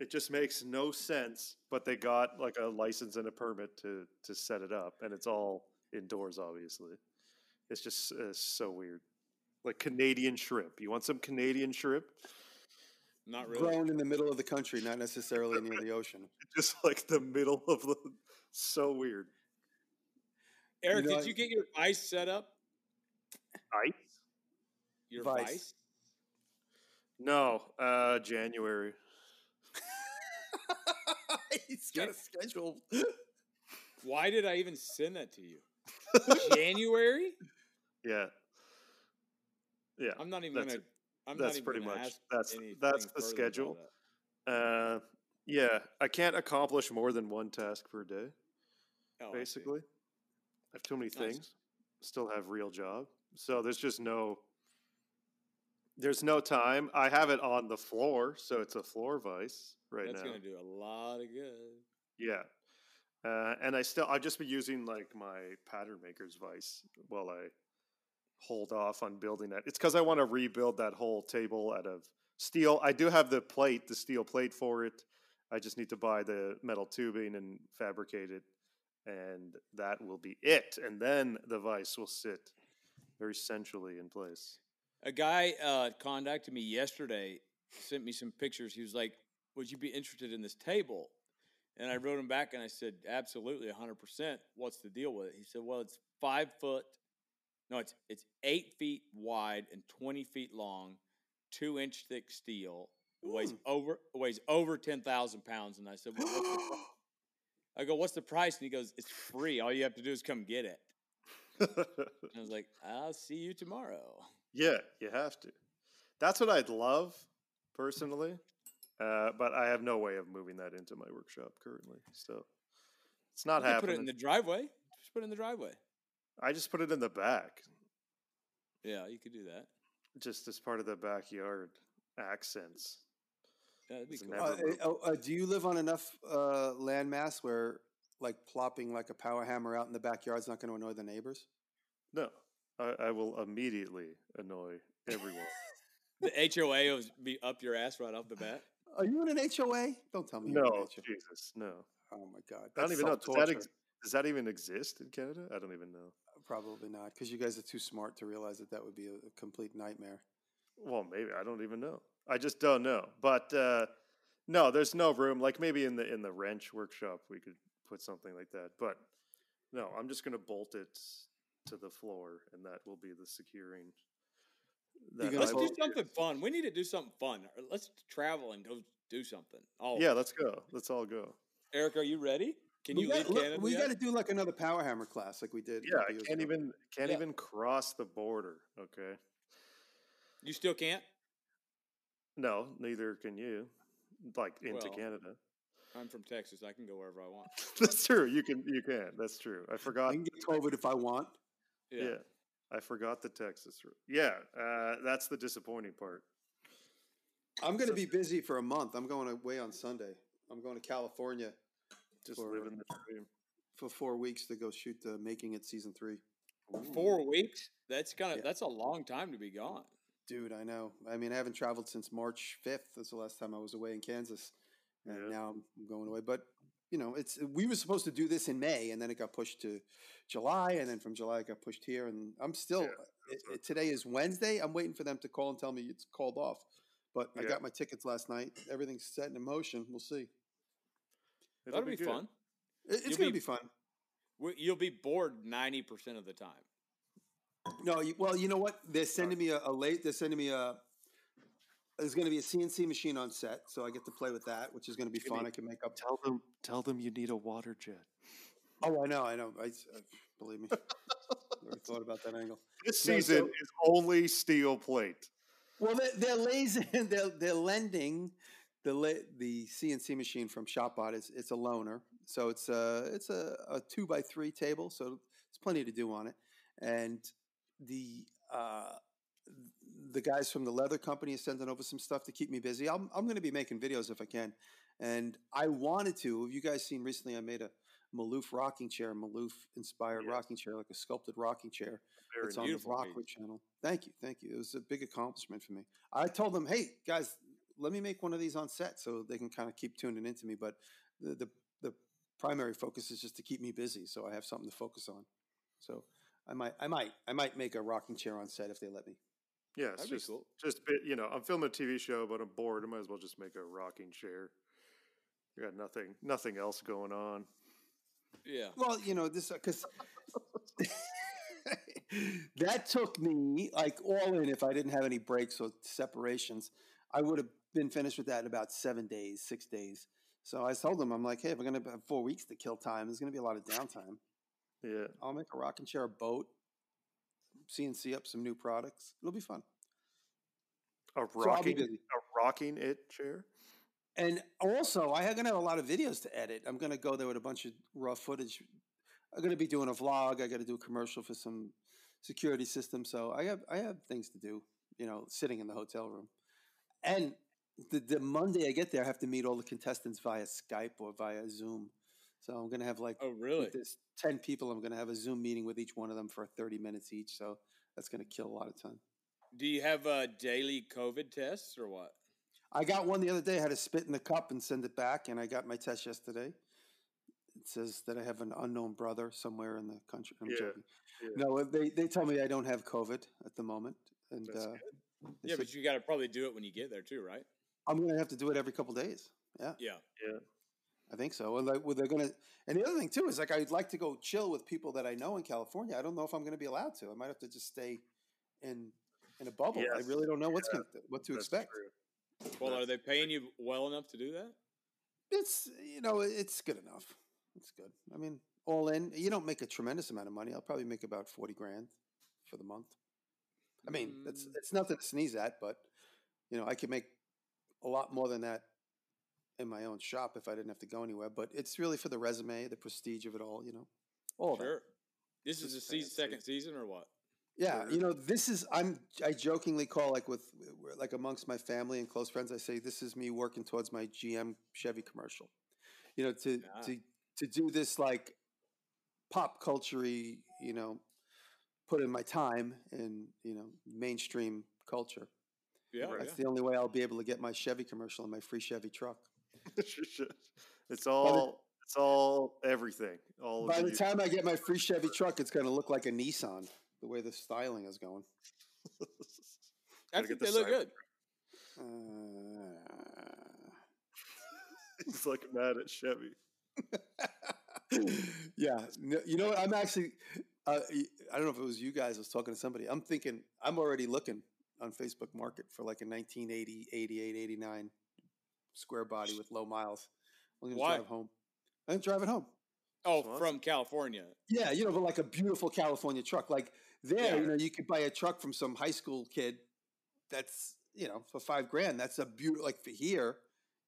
It just makes no sense, but they got like a license and a permit to set it up, and it's all indoors. Obviously, it's just so weird. Like Canadian shrimp. You want some Canadian shrimp? Not really. Grown in the middle of the country, not necessarily near the ocean. Just like the middle of the... So weird. Erick, did you get your ice set up? Ice? Your vice? No. January. He's got a schedule. Why did I even send that to you? January? Yeah. Yeah. I'm not even going to... That's pretty much that's the schedule. Yeah, I can't accomplish more than one task per day. Basically, I have too many things. Still have real job, so there's no time. I have it on the floor, so it's a floor vice right now. That's going to do a lot of good. Yeah, and I've just been using like my pattern maker's vice while I hold off on building that. It's because I want to rebuild that whole table out of steel. I do have the steel plate for it. I just need to buy the metal tubing and fabricate it, and that will be it. And then the vise will sit very centrally in place. A guy contacted me yesterday, sent me some pictures. He was like, "Would you be interested in this table?" And I wrote him back and I said, "Absolutely, 100%. What's the deal with it?" He said, "Well, it's 5 foot. No, it's 8 feet wide and 20 feet long, 2-inch thick steel. It weighs over 10,000 pounds." And I said, "Well, what's the price?" And he goes, "It's free. All you have to do is come get it." And I was like, "I'll see you tomorrow." Yeah, you have to. That's what I'd love personally, but I have no way of moving that into my workshop currently, so it's not happening. Just put it in the driveway. I just put it in the back. Yeah, you could do that. Just as part of the backyard accents. Yeah, that'd be cool. Do you live on enough landmass where like plopping like a power hammer out in the backyard is not going to annoy the neighbors? No. I will immediately annoy everyone. The HOA will be up your ass right off the bat. Are you in an HOA? Don't tell me. No, Jesus, no. Oh, my God. I don't even know. Does that even exist in Canada? I don't even know. Probably not, because you guys are too smart to realize that would be a complete nightmare. Well, maybe. I don't even know. I just don't know. But no, there's no room. Like maybe in the wrench workshop, we could put something like that. But no, I'm just going to bolt it to the floor, and that will be the securing. Let's do something fun. We need to do something fun. Let's travel and go do something. Yeah, let's go. Let's all go. Erick, are you ready? Can you leave Canada? We got to do like another Power Hammer class, like we did. Yeah, I can't even cross the border. Okay. You still can't? No, neither can you. Like into Canada. I'm from Texas. I can go wherever I want. That's true. You can. That's true. I forgot. I can get COVID if I want. Yeah. I forgot the Texas rule. Yeah, that's the disappointing part. I'm going to be busy for a month. I'm going away on Sunday. I'm going to California. Just living the dream. For 4 weeks to go shoot the Making It Season 3. Ooh. 4 weeks? That's a long time to be gone. Dude, I know. I mean, I haven't traveled since March 5th. That's the last time I was away in Kansas. And now I'm going away. But, you know, we were supposed to do this in May, and then it got pushed to July. And then from July, it got pushed here. And I'm still today is Wednesday. I'm waiting for them to call and tell me it's called off. But I got my tickets last night. Everything's set in motion. We'll see. That'll be fun. It's going to be fun. You'll be bored 90% of the time. No, well, you know what? They're sending me there's going to be a CNC machine on set, so I get to play with that, which is going to be fun. I can make up. Tell them you need a water jet. Oh, I know. I believe me. Never thought about that angle. This season is only steel plate. Well, they're lending the CNC machine from ShopBot. It's a loaner, so it's a 2x3 table, so it's plenty to do on it. And the guys from the leather company are sending over some stuff to keep me busy. I'm going to be making videos if I can. And I wanted to. Have you guys seen recently I made a Maloof rocking chair, Maloof-inspired rocking chair, like a sculpted rocking chair. It's on the Rockwood channel. Thank you. It was a big accomplishment for me. I told them, hey, guys, let me make one of these on set so they can kind of keep tuning into me. But the primary focus is just to keep me busy so I have something to focus on. So I might make a rocking chair on set if they let me. Yeah, it's just cool. I'm filming a TV show, but I'm bored. I might as well just make a rocking chair. You got nothing else going on. Yeah. Well, you know this because that took me like all in. If I didn't have any breaks or separations, I would have been finished with that in about 6 days. So I told them, I'm like, hey, if we're gonna have 4 weeks to kill time, there's gonna be a lot of downtime. Yeah, I'll make a rocking chair, a boat, CNC up some new products. It'll be fun. A rocking it chair. And also, I'm going to have a lot of videos to edit. I'm going to go there with a bunch of raw footage. I'm going to be doing a vlog. I got to do a commercial for some security system. So I have things to do, you know, sitting in the hotel room. And the Monday I get there, I have to meet all the contestants via Skype or via Zoom. So I'm going to have 10 people. I'm going to have a Zoom meeting with each one of them for 30 minutes each. So that's going to kill a lot of time. Do you have daily COVID tests or what? I got one the other day. I had to spit in the cup and send it back. And I got my test yesterday. It says that I have an unknown brother somewhere in the country. I'm joking. Yeah. No, they tell me I don't have COVID at the moment. And that's good. Yeah, but you got to probably do it when you get there too, right? I'm going to have to do it every couple of days. Yeah. Yeah. Yeah. I think so. And they're gonna. And the other thing too is like I'd like to go chill with people that I know in California. I don't know if I'm going to be allowed to. I might have to just stay in a bubble. Yes. I really don't know what to expect. True. Well, are they paying you well enough to do that? It's good enough. It's good. I mean, all in, you don't make a tremendous amount of money. I'll probably make about 40 grand for the month. I mean, it's nothing to sneeze at, but you know, I could make a lot more than that in my own shop if I didn't have to go anywhere, but it's really for the resume, the prestige of it all, you know. All sure. That. This is the second season or what? Yeah, sure. You know, this is I jokingly call like amongst my family and close friends, I say this is me working towards my GM Chevy commercial. You know, to do this like pop culture-y, you know, put in my time in, you know, mainstream culture. Yeah, that's the only way I'll be able to get my Chevy commercial and my free Chevy truck. By the time I get my free Chevy truck, it's going to look like a Nissan the way the styling is going. I think they look good. He's like mad at Chevy. Yeah, you know what? I'm actually I don't know if it was you guys. I was talking to somebody. I'm thinking I'm already looking on Facebook Market for like a 1980, 88, 89 square body with low miles. I'm going to drive home. and drive it home. Oh, huh? From California. Yeah, you know, but like a beautiful California truck. Like there, yeah. You know, you could buy a truck from some high school kid that's, you know, for $5 grand. That's a beautiful, like for here,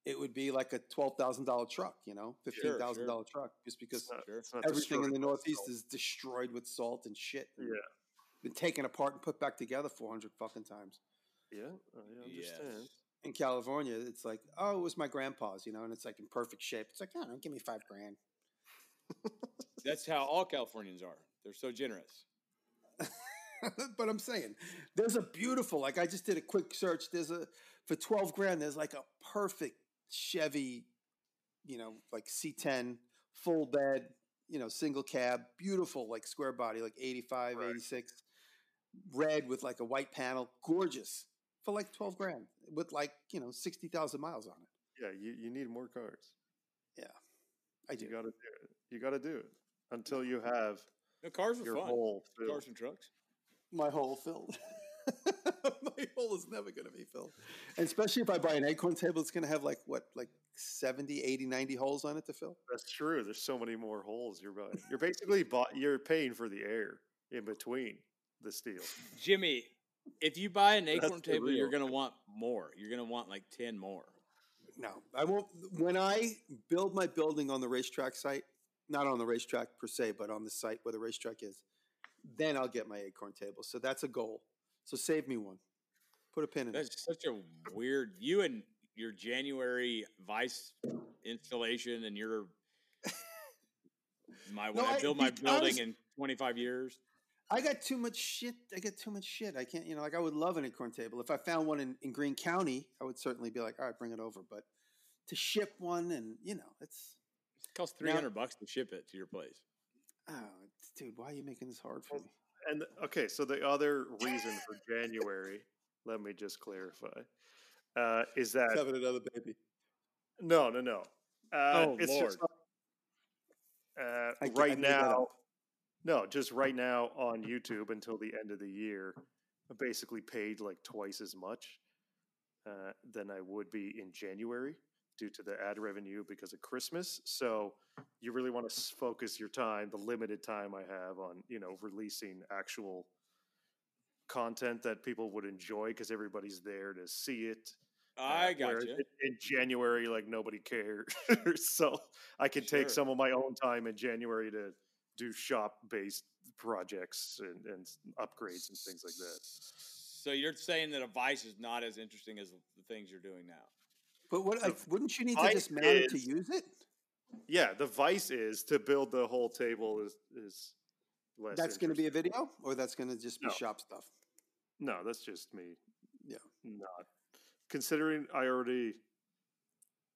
it would be like a $12,000 truck, you know, $15,000 sure. truck, just because it's not everything in the Northeast is destroyed with salt and shit. And yeah. Been taken apart and put back together 400 fucking times. Yeah, I understand. Yes. In California, it's like, oh, it was my grandpa's, you know, and it's like in perfect shape. It's like, oh, don't give me $5 grand. That's how all Californians are. They're so generous. But I'm saying, there's a beautiful, like I just did a quick search. There's a, for $12 grand, there's like a perfect Chevy, you know, like C10, full bed, you know, single cab, beautiful, like square body, like 85, right. 86, red with like a white panel, gorgeous, for like $12 grand with like, you know, 60,000 miles on it. Yeah, you need more cars. Yeah, I do. You got to do it. You got to do it until you have cars are your fun. Hole filled. Cars and trucks. My hole filled. My hole is never going to be filled. And especially if I buy an Acorn table, it's going to have like, what, like 70, 80, 90 holes on it to fill? That's true. There's so many more holes you're buying. You're basically you're paying for the air in between the steel. Jimmy, if you buy an Acorn table, you're going to want more. You're going to want like 10 more. No, I won't. When I build my building on the racetrack site, not on the racetrack per se, but on the site where the racetrack is, then I'll get my Acorn table. So that's a goal. So save me one. Put a pin in it. That's such a weird – you and your January Vice installation and your – when I build my building in 25 years. I got too much shit. I can't – you know, like I would love an Acorn table. If I found one in Greene County, I would certainly be like, all right, bring it over. But to ship one and, you know, it's – It costs $300 to ship it to your place. Oh, dude, why are you making this hard for me? And okay, so the other reason for January – let me just clarify. Is that having another baby? No. It's Lord. Just right now. No, just right now on YouTube until the end of the year, I basically paid like twice as much than I would be in January due to the ad revenue because of Christmas. So you really want to focus your time, the limited time I have, on, you know, releasing actual content that people would enjoy because everybody's there to see it. I got you. In January, like nobody cares. So I can take some of my own time in January to do shop-based projects and upgrades and things like that. So you're saying that a Vice is not as interesting as the things you're doing now. But what, like, wouldn't you need to dismount it to use it? Yeah, the Vice is to build the whole table is less. That's going to be a video, or that's going to just be shop stuff? No, that's just me. Yeah. Not considering I already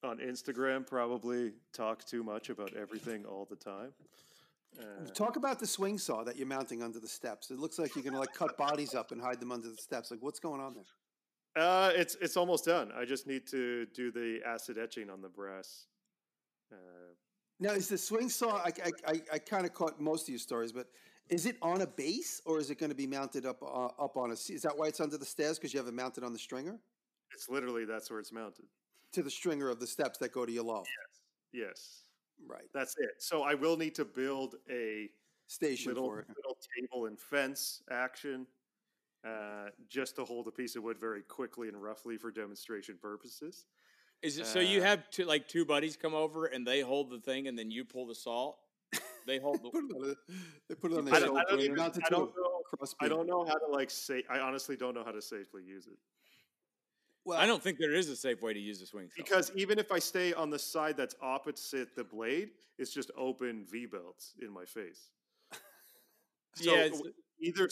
on Instagram probably talk too much about everything all the time. Talk about the swing saw that you're mounting under the steps. It looks like you're going to like cut bodies up and hide them under the steps. Like, what's going on there? It's almost done. I just need to do the acid etching on the brass. Now, is the swing saw, I kind of caught most of your stories, but is it on a base or is it going to be mounted up on a, is that why it's under the stairs? Because you have it mounted on the stringer? It's literally, that's where it's mounted. To the stringer of the steps that go to your loft. Yes. Right. That's it. So I will need to build a station for it. Little table and fence action just to hold a piece of wood very quickly and roughly for demonstration purposes. Is it so you have two buddies come over and they hold the thing and then you pull the saw? They hold the they put it on their shoulder. I don't know how to I honestly don't know how to safely use it. Well, I don't think there is a safe way to use a swing saw. Because even if I stay on the side that's opposite the blade, it's just open V-belts in my face. So yeah, either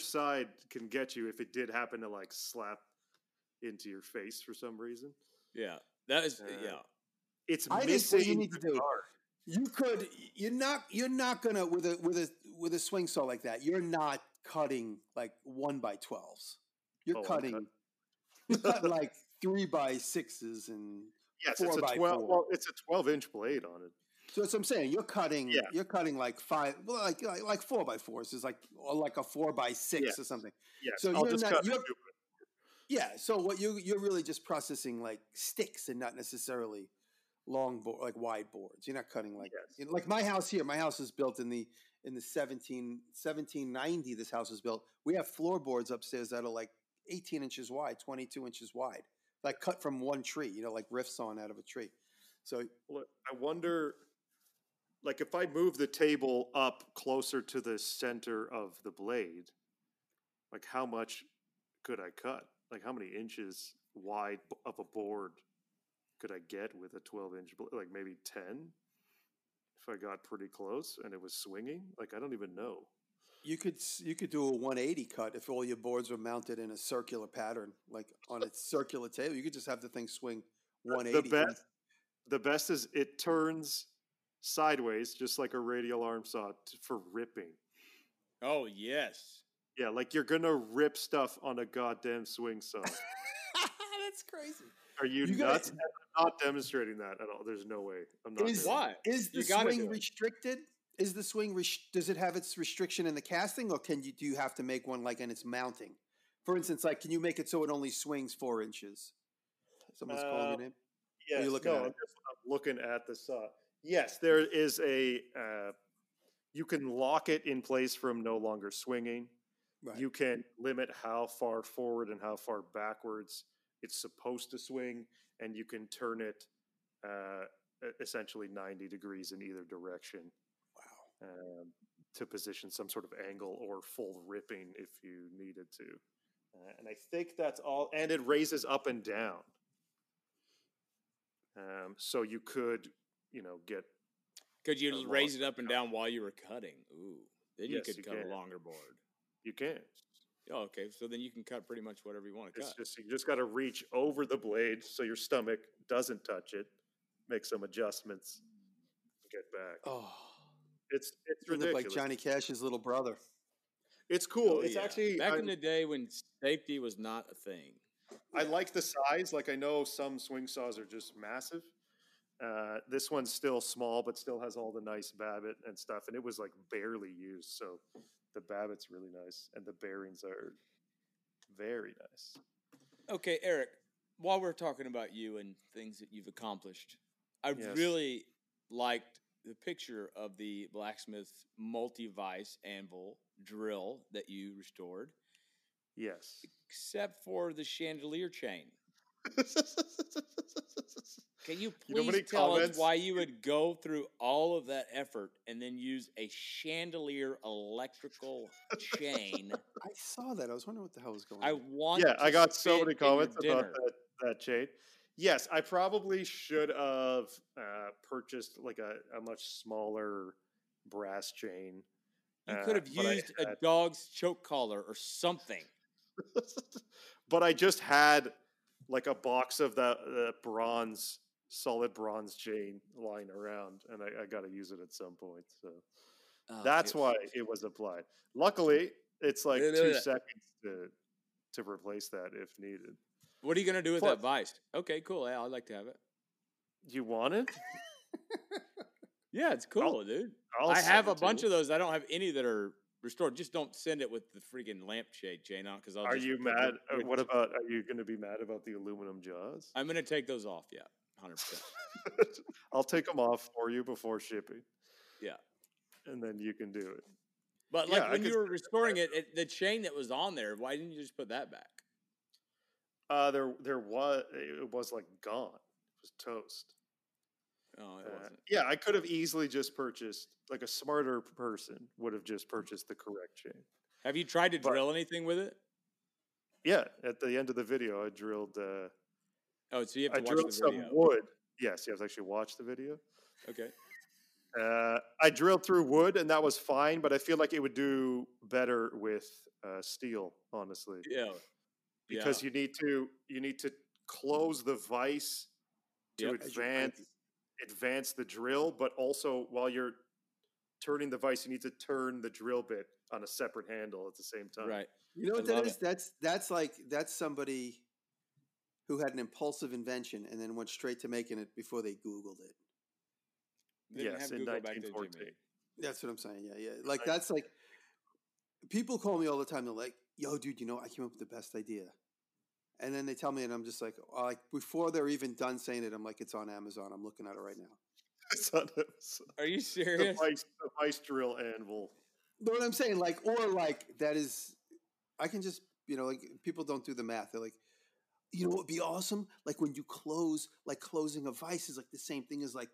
side can get you if it did happen to like slap into your face for some reason. Yeah, that is It's missing. You need to do. You could. You're not gonna with a swing saw like that. You're not cutting like 1x12s. You're cutting like 3x6s and 4x4. Well, it's a 12-inch blade on it. So that's what I'm saying. You're cutting. Yeah. You're cutting like 4x4s is like a 4x6 or something. Yeah. So so what you're really just processing like sticks and not necessarily long board, like wide boards. You're not cutting like, yes. You know, like my house here. My house is built in the 1790. This house was built. We have floorboards upstairs that are like 18 inches wide, 22 inches wide, like cut from one tree. You know, like rift sawn out of a tree. So look, I wonder, like if I move the table up closer to the center of the blade, like how much could I cut? Like how many inches wide of a board could I get with a 12-inch, like maybe 10 if I got pretty close and it was swinging? Like, I don't even know. You could do a 180 cut if all your boards were mounted in a circular pattern, like on its circular table. You could just have the thing swing 180. The best is it turns sideways, just like a radial arm saw, for ripping. Oh, yes. Yeah, like you're going to rip stuff on a goddamn swing saw. That's crazy. Are you nuts? Gotta, I'm not demonstrating that at all. There's no way. I'm not. Why? Is the swing restricted? Is the swing does it have its restriction in the casting, or can you do you have to make one like in its mounting? For instance, like can you make it so it only swings 4 inches? Someone's calling your name. Yes. Are you looking at it? I'm looking at the saw. Yes, there is a. You can lock it in place from no longer swinging. Right. You can limit how far forward and how far backwards it's supposed to swing, and you can turn it essentially 90 degrees in either direction. Wow! To position some sort of angle or full ripping if you needed to. And I think that's all. And it raises up and down. So you could, you know, get. Could you raise it up and down while you were cutting? Ooh. Then yes, you could cut a longer board. You can. Oh, okay, so then you can cut pretty much whatever you want to cut. You just got to reach over the blade so your stomach doesn't touch it. Make some adjustments. Get back. Oh, it's ridiculous. Like Johnny Cash's little brother. It's cool. Oh, it's actually back in the day when safety was not a thing. I like the size. Like I know some swing saws are just massive. This one's still small, but still has all the nice babbit and stuff. And it was like barely used, so. The babbit's really nice, and the bearings are very nice. Okay, Erick, while we're talking about you and things that you've accomplished, I really liked the picture of the blacksmith's multi-vice anvil drill that you restored. Yes. Except for the chandelier chain. Can you please tell us why you would go through all of that effort and then use a chandelier electrical chain? I saw that. I was wondering what the hell was going on. I got so many comments about that chain. Yes, I probably should have purchased like a much smaller brass chain. You could have used a dog's choke collar or something. But I just had... like a box of the bronze, solid bronze chain lying around, and I got to use it at some point. So that's why it was applied. Luckily, it's like 2 seconds to replace that if needed. What are you going to do with that vice? Okay, cool. Yeah, I'd like to have it. You want it? Yeah, it's cool, dude. I have a bunch of those. I don't have any that are restored. Just don't send it with the freaking lampshade chain on. Because are you mad? What about? Are you going to be mad about the aluminum jaws? I'm going to take those off. Yeah, 100%. I'll take them off for you before shipping. Yeah, and then you can do it. But like when you were restoring it, the chain that was on there, why didn't you just put that back? It was like gone. It was toast. Oh, it wasn't. Yeah, I could have easily just purchased, like a smarter person would have just purchased the correct chain. Have you tried to drill anything with it? Yeah, at the end of the video, I drilled. So you have to watch the video. I drilled some wood. Yes, you have to actually watch the video. Okay. I drilled through wood, and that was fine, but I feel like it would do better with steel, honestly. Yeah. Because you need to close the vise to advance the drill, but also while you're turning the vise, you need to turn the drill bit on a separate handle at the same time. Right. You know what that is? That's somebody who had an impulsive invention and then went straight to making it before they Googled it. Yes, in 1914. That's what I'm saying. Yeah. Like that's like people call me all the time. They're like, "Yo, dude, you know, I came up with the best idea." And then they tell me, and I'm just like before they're even done saying it, I'm like, it's on Amazon. I'm looking at it right now. It's on Amazon. Are you serious? The vice drill anvil. But what I'm saying, like, or like, that is, I can just, you know, like, people don't do the math. They're like, you know what would be awesome? Like when you close, like closing a vice is like the same thing as like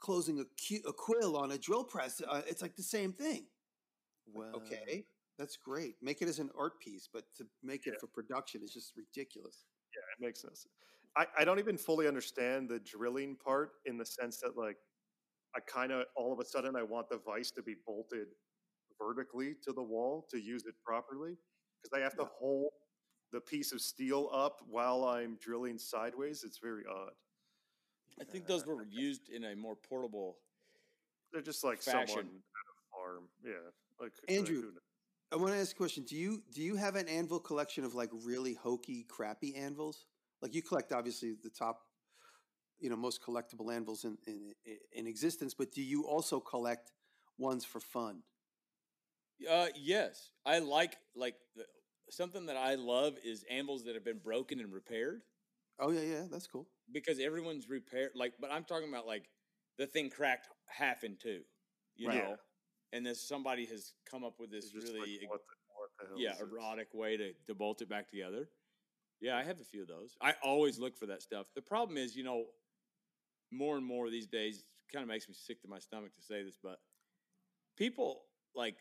closing a quill on a drill press. It's like the same thing. Well, like, okay, that's great. Make it as an art piece, but to make it for production is just ridiculous. Yeah, it makes sense. I don't even fully understand the drilling part in the sense that like I kind of all of a sudden I want the vice to be bolted vertically to the wall to use it properly because I have to hold the piece of steel up while I'm drilling sideways. It's very odd. I think those were used in a more portable they're just like fashion. Someone out of farm. Yeah. Like Andrew, I want to ask a question. Do you have an anvil collection of like really hokey, crappy anvils? Like you collect obviously the top, you know, most collectible anvils in existence, but do you also collect ones for fun? Yes. I like something that I love is anvils that have been broken and repaired. Oh, yeah, that's cool. Because everyone's repaired, like, but I'm talking about, like, the thing cracked half in two, you know? Yeah. And then somebody has come up with this really, like, what the hell erotic way to bolt it back together. Yeah, I have a few of those. I always look for that stuff. The problem is, you know, more and more these days, it kind of makes me sick to my stomach to say this, but people, like,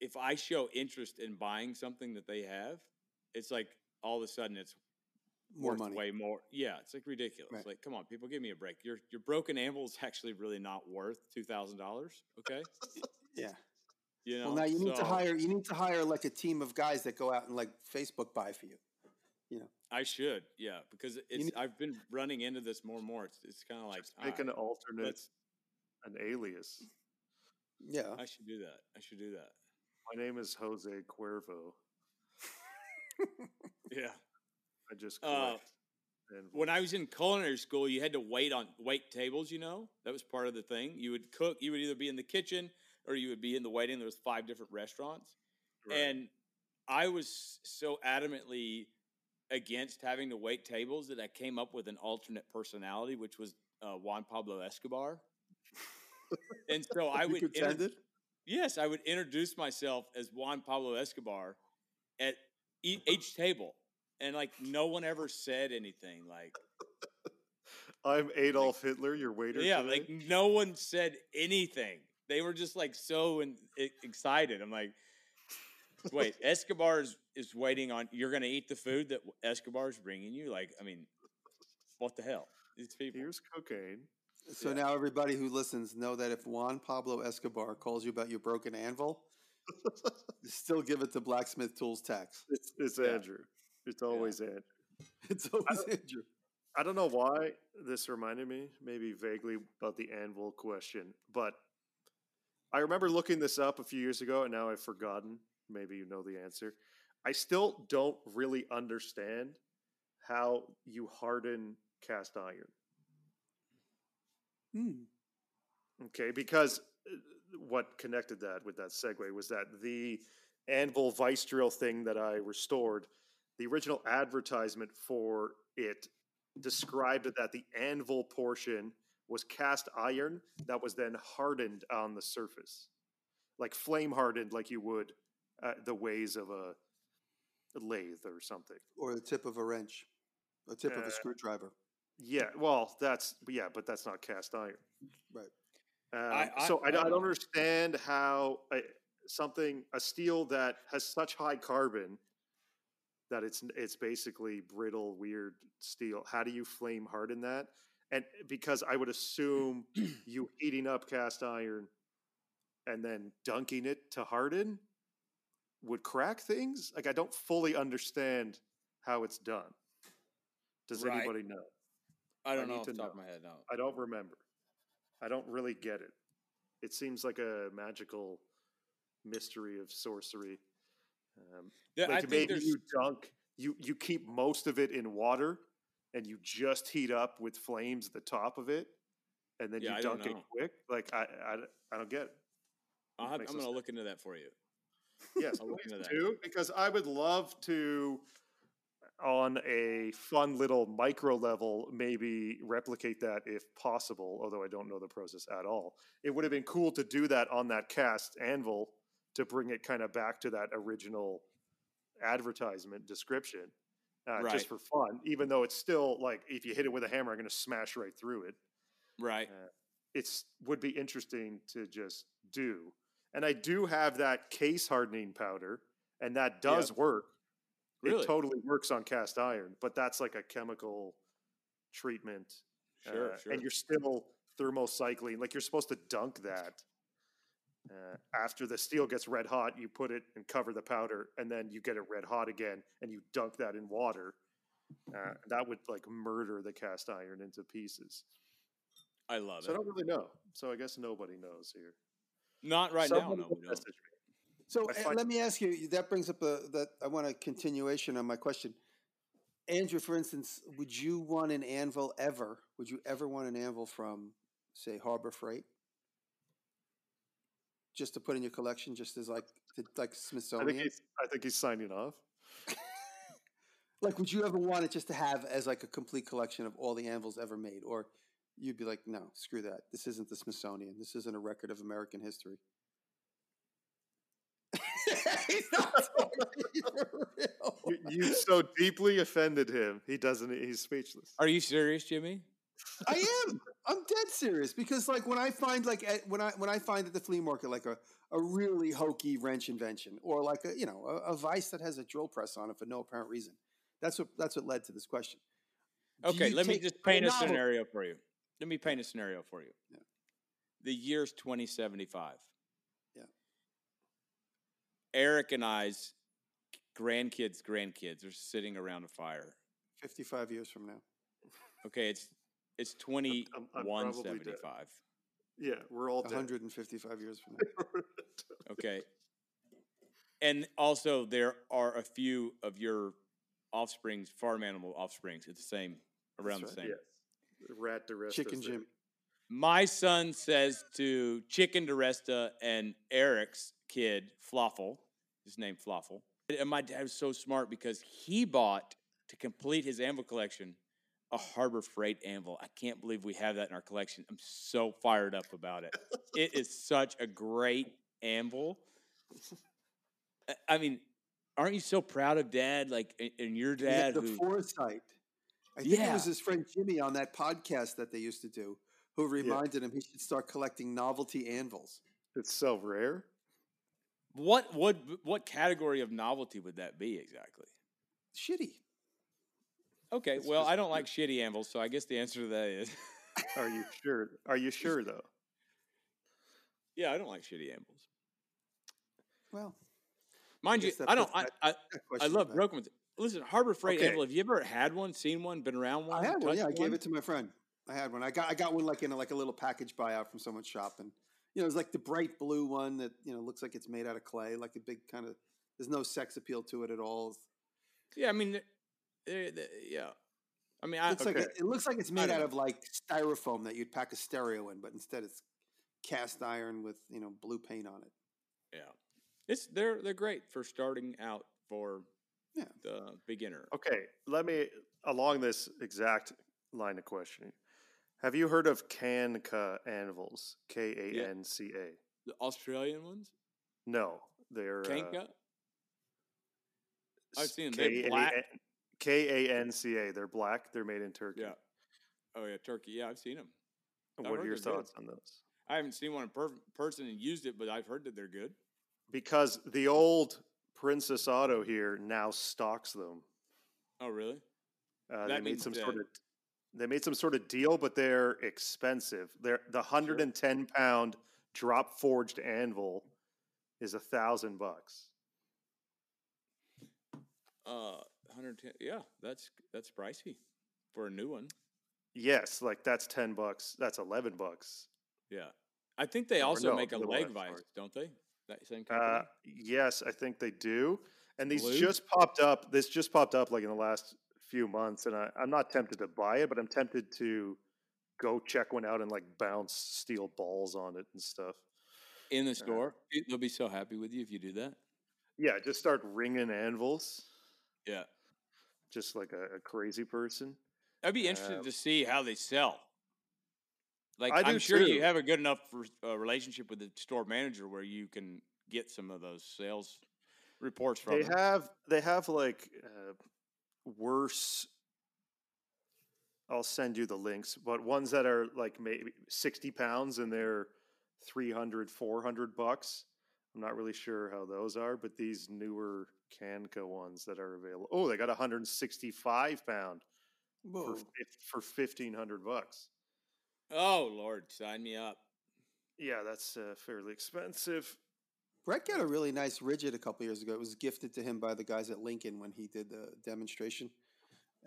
if I show interest in buying something that they have, it's like all of a sudden it's more money. Way more. Yeah, it's like ridiculous. Right. Like, come on, people, give me a break. Your broken anvil is actually really not worth $2,000. Okay. Yeah. You know. Well, now you need to hire like a team of guys that go out and like Facebook buy for you. You know. I should, yeah, because I've been running into this more and more. It's kind of like make an alternate, an alias. Yeah, I should do that. My name is Jose Cuervo. Yeah. I just when I was in culinary school, you had to wait tables, you know? That was part of the thing. You would cook. You would either be in the kitchen or you would be in the waiting. There was 5 different restaurants. Right. And I was so adamantly against having to wait tables that I came up with an alternate personality, which was Juan Pablo Escobar. And so I would Yes, I would introduce myself as Juan Pablo Escobar at each table. And, like, no one ever said anything. Like, I'm Adolf Hitler, your waiter. Yeah, today. Like, no one said anything. They were just, like, so excited. I'm like, wait, Escobar is waiting on – you're going to eat the food that Escobar's bringing you? Like, I mean, what the hell? These people. Here's cocaine. So now everybody who listens know that if Juan Pablo Escobar calls you about your broken anvil, still give it to Blacksmith Tools Tax. It's Andrew. It's always Andrew. It's always Andrew. I don't know why this reminded me, maybe vaguely, about the anvil question, but I remember looking this up a few years ago, and now I've forgotten. Maybe you know the answer. I still don't really understand how you harden cast iron. Okay, because what connected that with that segue was that the anvil vice drill thing that I restored, the original advertisement for it described that the anvil portion was cast iron that was then hardened on the surface, like flame hardened like you would the ways of a lathe or something. Or the tip of a wrench, a tip of a screwdriver. Yeah, well, but that's not cast iron, right? I don't understand how a steel that has such high carbon that it's basically brittle, weird steel. How do you flame harden that? And because I would assume you heating up cast iron and then dunking it to harden would crack things. Like I don't fully understand how it's done. Does anybody know? I don't know off the top of my head, no. I don't remember. I don't really get it. It seems like a magical mystery of sorcery. Maybe you dunk, you keep most of it in water, and you just heat up with flames the top of it, and then you dunk it quick. Like, I don't get it. I'm going to look into that for you. Yes, please do, because I would love to... on a fun little micro level, maybe replicate that if possible, although I don't know the process at all. It would have been cool to do that on that cast anvil to bring it kind of back to that original advertisement description, right, just for fun, even though it's still like, if you hit it with a hammer, I'm going to smash right through it. Right. It's would be interesting to just do. And I do have that case hardening powder, and that does work. Really? It totally works on cast iron, but that's like a chemical treatment. Sure, sure. And you're still thermocycling. Like, you're supposed to dunk that. After the steel gets red hot, you put it and cover the powder, and then you get it red hot again, and you dunk that in water. That would, like, murder the cast iron into pieces. I love it. So I don't really know. So I guess nobody knows here. Not right now, no. So let me ask you, that brings up that I want a continuation on my question. Andrew, for instance, would you want an anvil ever? Would you ever want an anvil from, say, Harbor Freight? Just to put in your collection, just as like Smithsonian? I think he's signing off. Like, would you ever want it just to have as like a complete collection of all the anvils ever made? Or you'd be like, no, screw that. This isn't the Smithsonian. This isn't a record of American history. He's not real. You so deeply offended him. He doesn't. He's speechless. Are you serious, Jimmy? I am. I'm dead serious, because like when I find when I find at the flea market like a really hokey wrench invention, or like a vice that has a drill press on it for no apparent reason. That's what led to this question. Okay, let me just paint a scenario for you. Yeah. The year's 2075. Eric and I's grandkids are sitting around a fire. 55 years from now. Okay, it's 2175. Yeah, we're all dead. 155 years from now. Okay. And also there are a few of your offsprings, farm animal offsprings, at the same around That's the right. same. Yes. Rat Duresta. Chicken Jimmy. My son says to Chicken Duresta and Eric's kid, Floffel, his name Floffel. And my dad was so smart because he bought, to complete his anvil collection, a Harbor Freight anvil. I can't believe we have that in our collection. I'm so fired up about it. It is such a great anvil. I mean, aren't you so proud of Dad? Like, and your dad, the foresight. I think it was his friend Jimmy on that podcast that they used to do who reminded him he should start collecting novelty anvils. It's so rare. What category of novelty would that be exactly? Shitty. Okay, well, I don't like shitty anvils, so I guess the answer to that is. Are you sure? Are you sure though? Yeah, I don't like shitty anvils. Well, mind you, I don't. I love broken ones. Listen, Harbor Freight anvil. Have you ever had one? Seen one? Been around one? I had one. Yeah, I gave it to my friend. I had one. I got one like in a little package buyout from someone's shop, and. You know, it's like the bright blue one that, you know, looks like it's made out of clay, like a big kind of, there's no sex appeal to it at all. Yeah, I mean, it looks like it's made out of like styrofoam that you'd pack a stereo in, but instead it's cast iron with, you know, blue paint on it. Yeah. They're great for starting out for the beginner. Okay, let me, along this exact line of questioning. Have you heard of Kanca anvils? K-A-N-C-A. The Australian ones? No. They're... Kanca? I've seen them. They're black. K-A-N-C-A. They're black. They're made in Turkey. Yeah. Oh, yeah, Turkey. Yeah, I've seen them. What are your thoughts on those? I haven't seen one in person and used it, but I've heard that they're good. Because the old Princess Auto here now stocks them. Oh, really? They made some sort of deal, but they're expensive. The 110-pound drop forged anvil is $1,000. 110. Yeah, that's pricey for a new one. Yes, like that's $10. That's $11. Yeah, I think they also make a leg vise, don't they? That same company. Yes, I think they do. And these just popped up. This just popped up like in the last few months, and I'm not tempted to buy it, but I'm tempted to go check one out and like bounce steel balls on it and stuff in the store. They'll be so happy with you if you do that. Yeah, just start ringing anvils. Yeah, just like a crazy person. I'd be interested to see how they sell. Like, I'm sure you have a good enough relationship with the store manager where you can get some of those sales reports from them. They have like worse. I'll send you the links, but ones that are like maybe 60 pounds and they're $300, $400. I'm not really sure how those are, but these newer Canco ones that are available. Oh, they got 165 pound for $1,500. Oh, Lord, sign me up. Yeah, that's fairly expensive. Brett got a really nice rigid a couple years ago. It was gifted to him by the guys at Lincoln when he did the demonstration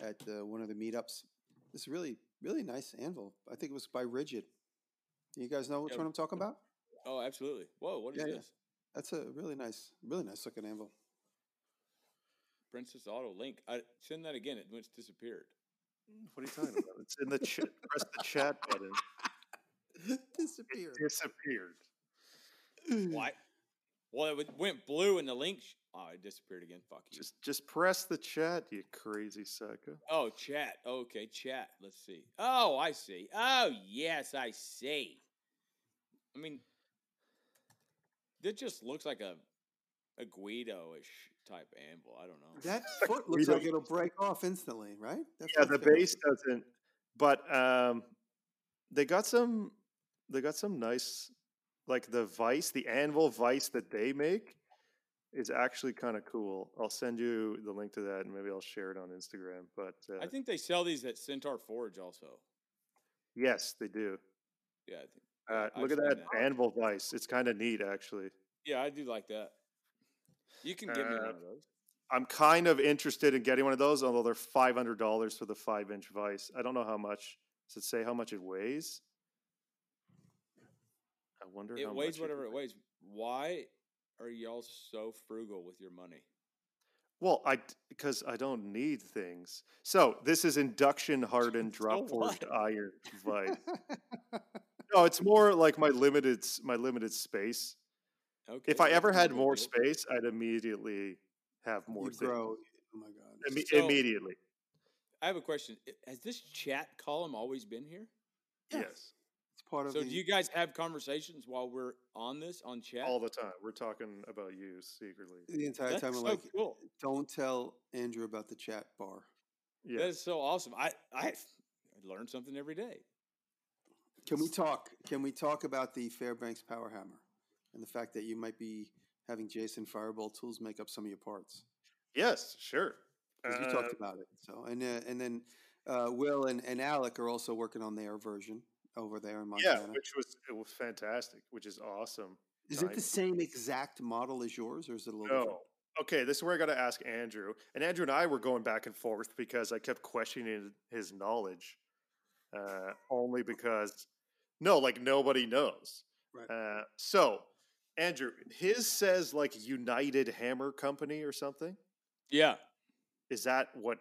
at one of the meetups. This really, really nice anvil. I think it was by Rigid. Do you guys know which one I'm talking about? Oh, absolutely. Whoa, what is this? Yeah. That's a really nice looking anvil. Princess Auto Link. Send that again. It's disappeared. What are you talking about? It's in the chat. Press the chat button. Disappeared. It disappeared. Why? Well, it went blue in the link. Oh, it disappeared again. Fuck you. Just press the chat, you crazy sucker. Oh, chat. Okay, chat. Let's see. Oh, I see. Oh, yes, I see. I mean, it just looks like a Guido-ish type anvil. I don't know. That foot looks like it'll break off instantly, right? That's the base doesn't. But they got some nice, like the vise, the anvil vise that they make is actually kind of cool. I'll send you the link to that, and maybe I'll share it on Instagram. But I think they sell these at Centaur Forge also. Yes, they do. Yeah, I think. Look at that anvil vise. It's kind of neat, actually. Yeah, I do like that. You can give me one of those. I'm kind of interested in getting one of those, although they're $500 for the 5-inch vise. I don't know how much. Does it say how much it weighs? I wonder how much. It weighs whatever it weighs. Why are y'all so frugal with your money? Well, because I don't need things. So this is induction hardened drop forged iron vise. No, it's more like my limited space. Okay. If I ever had more space, I'd immediately have more things. Grow. Oh my god! Immediately. I have a question. Has this chat column always been here? Yes. It's part of. So, do you guys have conversations while we're on this on chat? All the time. We're talking about you secretly the entire time. That's so like, cool. Don't tell Andrew about the chat bar. Yeah. That's so awesome. I learn something every day. Can we talk about the Fairbanks Power Hammer and the fact that you might be having Jason Fireball Tools make up some of your parts? Yes, sure. Because you talked about it. So and then Will and Alec are also working on their version over there in Montana. Yeah, which was fantastic, which is awesome. Is it the same exact model as yours, or is it a little different? Okay, this is where I got to ask Andrew. And Andrew and I were going back and forth because I kept questioning his knowledge, only because. No, like nobody knows. Right. So, Andrew, his says like United Hammer Company or something? Yeah. Is that what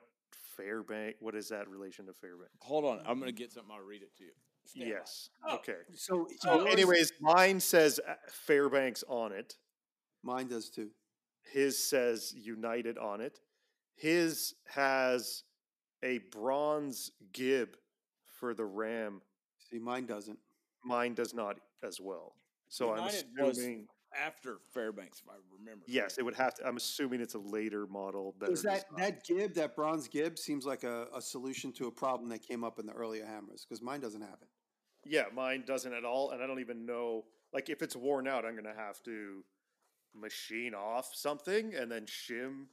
Fairbanks, what is that relation to Fairbanks? Hold on. I'm going to get something. I'll read it to you. Yes. Oh. Okay. So anyways, mine says Fairbanks on it. Mine does too. His says United on it. His has a bronze gib for the ram. See, mine doesn't. Mine does not as well. So United I'm assuming after Fairbanks, if I remember. Yes, it would have to. I'm assuming it's a later model. Is that gib, that bronze gib, seems like a solution to a problem that came up in the earlier hammers because mine doesn't have it. Yeah, mine doesn't at all, and I don't even know. Like, if it's worn out, I'm going to have to machine off something and then shim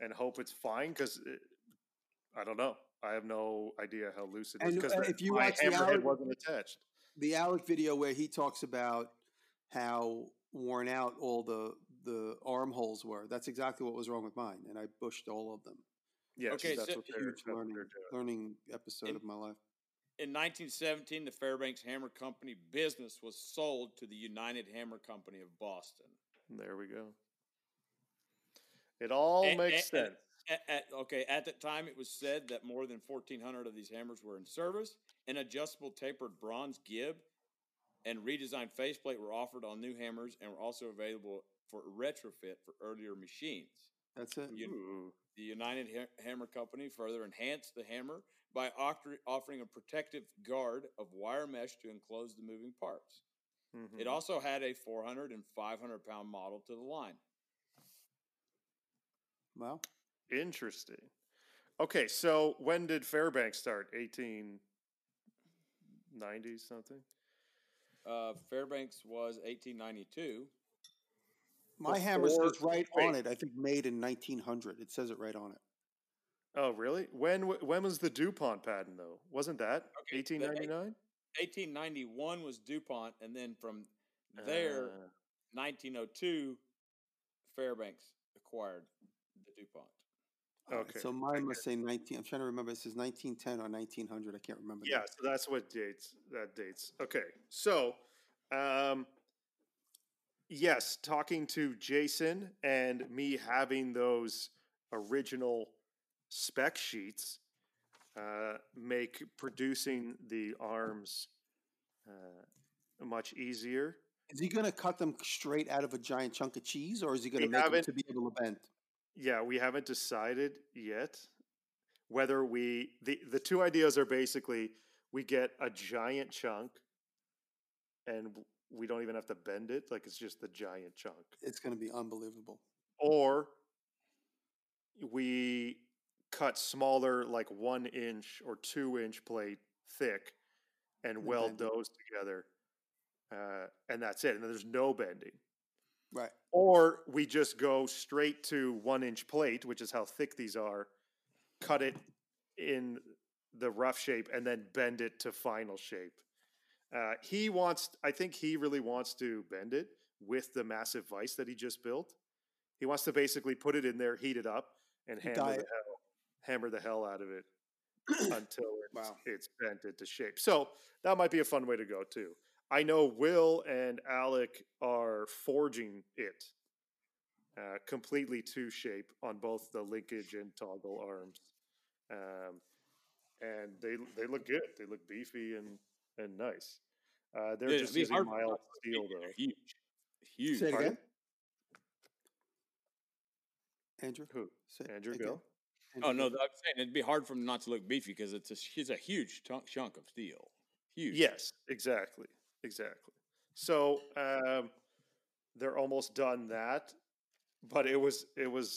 and hope it's fine because I don't know. I have no idea how loose it is because my hammerhead wasn't attached. The Alec video where he talks about how worn out all the armholes were, that's exactly what was wrong with mine, and I bushed all of them. Yeah, okay, so that's a huge learning episode of my life. In 1917, the Fairbanks Hammer Company business was sold to the United Hammer Company of Boston. There we go. It all makes sense. At that time, it was said that more than 1,400 of these hammers were in service. An adjustable tapered bronze gib and redesigned faceplate were offered on new hammers and were also available for retrofit for earlier machines. That's it. The United Hammer Company further enhanced the hammer by offering a protective guard of wire mesh to enclose the moving parts. Mm-hmm. It also had a 400 and 500-pound model to the line. Wow. Interesting. Okay, so when did Fairbanks start? 1890-something? Fairbanks was 1892. My hammer says right on it, I think made in 1900. It says it right on it. Oh, really? When was the DuPont patent, though? Wasn't that 1899? 1891 was DuPont, and then from there, 1902, Fairbanks acquired the DuPont. Okay. So mine must say 19. I'm trying to remember. It says 1910 or 1900. I can't remember. Yeah, so that's what dates. That dates. Okay. So, yes, talking to Jason and me having those original spec sheets make producing the arms much easier. Is he going to cut them straight out of a giant chunk of cheese, or is he going to make them to be able to bend? Yeah, we haven't decided yet whether we the two ideas are basically we get a giant chunk and we don't even have to bend it. Like, it's just the giant chunk. It's going to be unbelievable. Or we cut smaller, like 1 inch or 2 inch plate thick and weld those together. And that's it. And there's no bending. Right. Or we just go straight to 1 inch plate, which is how thick these are, cut it in the rough shape and then bend it to final shape. He wants, I think he really wants to bend it with the massive vise that he just built. He wants to basically put it in there, heat it up, and hammer the hell out of it until it's bent into shape. So that might be a fun way to go too. I know Will and Alec are forging it completely to shape on both the linkage and toggle arms. And they look good. They look beefy and nice. They're just using mild steel, though. Huge. Say it again. Andrew? Who? Say Andrew, again. Go. Andrew, oh, no, I'm saying it'd be hard for them not to look beefy because it's a huge chunk of steel. Huge. Yes, exactly. Exactly. So they're almost done that, but it was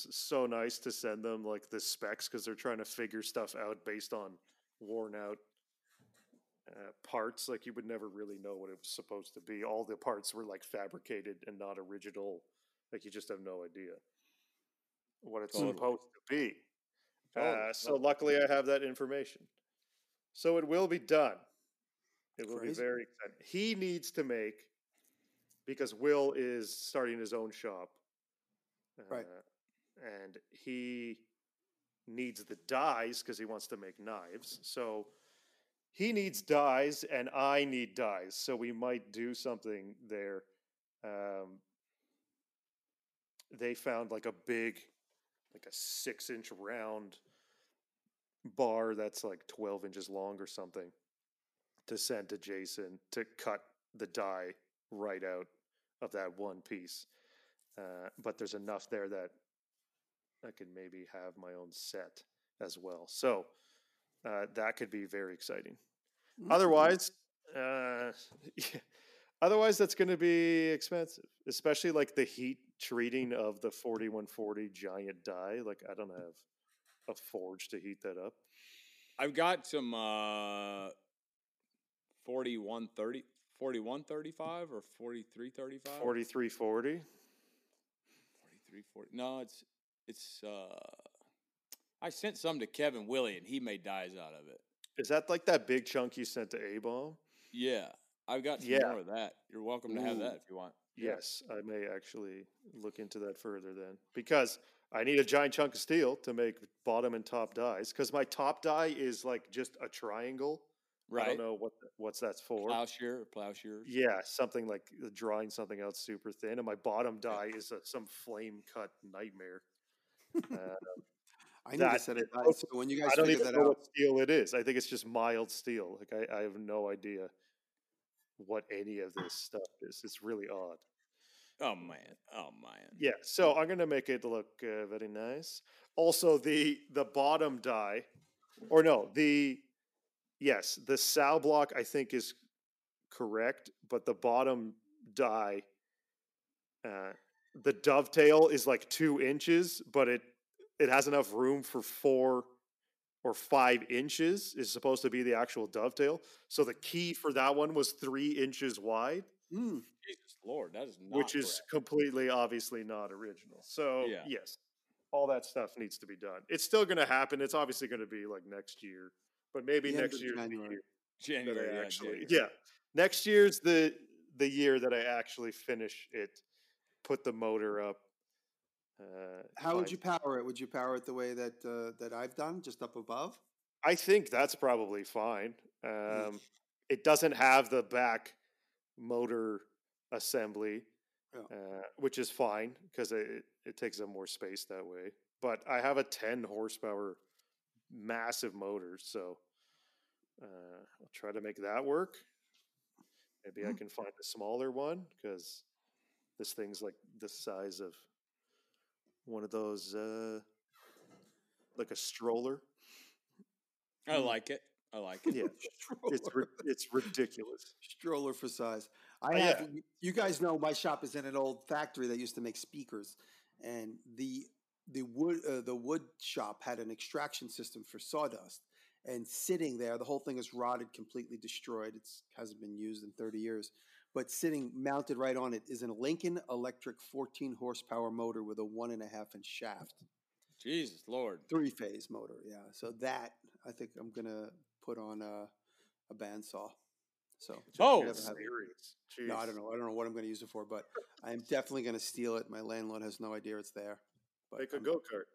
so nice to send them like the specs because they're trying to figure stuff out based on worn out parts. Like, you would never really know what it was supposed to be. All the parts were like fabricated and not original. Like, you just have no idea what it's supposed to be. So luckily I have that information. So it will be done. It will be very exciting. He needs to make, because Will is starting his own shop. Right. And he needs the dies because he wants to make knives. So he needs dies and I need dies. So we might do something there. They found like a big, like a 6-inch round bar that's like 12 inches long or something, to send to Jason to cut the die right out of that one piece. But there's enough there that I can maybe have my own set as well. So that could be very exciting. Otherwise that's going to be expensive, especially like the heat treating of the 4140 giant die. Like, I don't have a forge to heat that up. I've got some, 4130, 4135 or 4335? 4340. 4340. No, it's I sent some to Kevin Willie and he made dies out of it. Is that like that big chunk you sent to A-Bomb? Yeah. I've got some more of that. You're welcome to have that if you want. Yes, I may actually look into that further then, because I need a giant chunk of steel to make bottom and top dies, because my top die is like just a triangle. Right. I don't know what's that's for. Plowshare. Yeah, something like drawing something out super thin. And my bottom die is some flame cut nightmare. I need to set it up. So when you guys figure that out, I don't even know what steel it is. I think it's just mild steel. Like, I have no idea what any of this stuff is. It's really odd. Oh man! Oh man! Yeah. So I'm gonna make it look very nice. Also, the bottom die, or no, the sow block I think is correct, but the bottom die, the dovetail is like 2 inches, but it has enough room for 4 or 5 inches is supposed to be the actual dovetail. So the key for that one was 3 inches wide. Mm. Jesus Lord, that is not correct. Is completely obviously not original. So yes, all that stuff needs to be done. It's still going to happen. It's obviously going to be like next year, but maybe next year's January. Next year's the year that I actually finish it, put the motor up. How would you power it? Would you power it the way that that I've done, just up above? I think that's probably fine. It doesn't have the back motor assembly, which is fine because it takes up more space that way. But I have a 10 horsepower massive motor, so I'll try to make that work. Maybe I can find a smaller one because this thing's like the size of one of those, like a stroller. I like it. Yeah, it's ridiculous. Stroller for size. You guys know my shop is in an old factory that used to make speakers, and the wood shop had an extraction system for sawdust. And sitting there, the whole thing is rotted, completely destroyed. It hasn't been used in 30 years. But sitting mounted right on it is a Lincoln Electric 14-horsepower motor with a 1.5-inch shaft. Jesus Lord. 3-phase motor, yeah. So that, I think I'm going to put on a bandsaw. So, serious. No, I don't know. I don't know what I'm going to use it for, but I'm definitely going to steal it. My landlord has no idea it's there. But make a go-kart.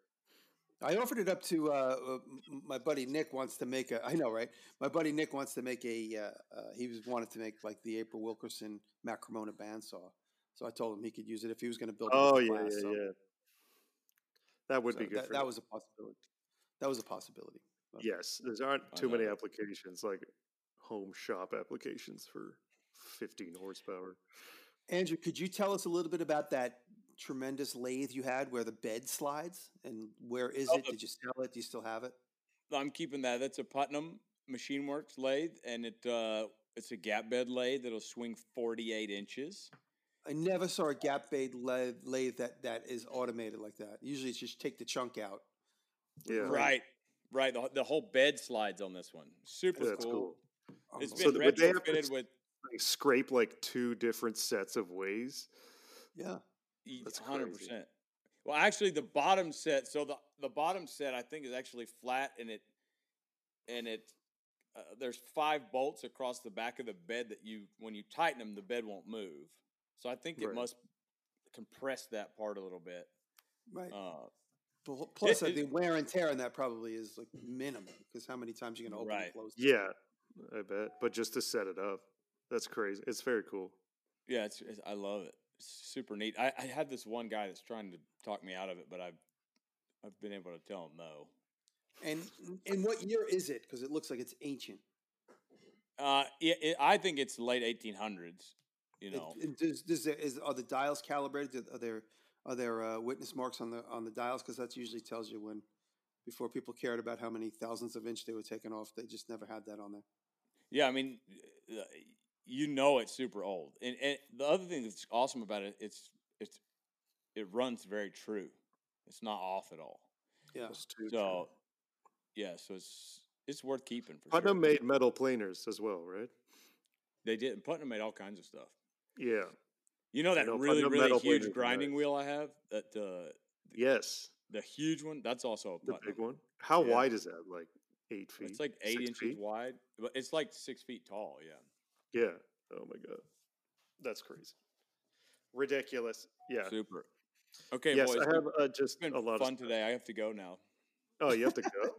I offered it up to my buddy Nick. Wants to make a. I know, right? My buddy Nick wants to make a. Wanted to make like the April Wilkerson Macromona bandsaw. So I told him he could use it if he was going to build. That would be good. That was a possibility. But yes, there aren't too many applications like home shop applications for 15 horsepower. Andrew, could you tell us a little bit about that tremendous lathe you had where the bed slides, and where is it? Did you sell it? Do you still have it? I'm keeping that. That's a Putnam Machine Works lathe, and it's a gap bed lathe that'll swing 48 inches. I never saw a gap bed lathe that is automated like that. Usually it's just take the chunk out. Yeah. Right. The whole bed slides on this one. Super cool. It's been retrofitted with scrape like 2 different sets of ways. Yeah. That's 100%. Well, actually, the bottom set. So the bottom set, I think, is actually flat, and it there's 5 bolts across the back of the bed that when you tighten them, the bed won't move. So I think it must compress that part a little bit. Right. Plus, the wear and tear on that probably is like minimal because how many times you can open and close? Yeah, I bet. But just to set it up, that's crazy. It's very cool. Yeah, I love it. Super neat. I had this one guy that's trying to talk me out of it, but I've been able to tell him no. And what year is it? Because it looks like it's ancient. I think it's late 1800s. You know, are the dials calibrated? Are there witness marks on the dials? Because that usually tells you when. Before people cared about how many thousandths of inch they were taking off, they just never had that on there. Yeah, I mean. It's super old. And the other thing that's awesome about it, it runs very true. It's not off at all. Yeah. So it's worth keeping for Putnam sure. made metal planers as well, right? They did. And Putnam made all kinds of stuff. Yeah. You know that really, really huge grinding wheel I have? That yes. The huge one? That's also a Putnam. The big one? How wide is that? Like 8 feet? It's like 8 inches wide. But it's like 6 feet tall, yeah. Yeah. Oh my God. That's crazy. Ridiculous. Yeah. Super. Okay. Yes, boys, I have just a lot of fun today. I have to go now. Oh, you have to go?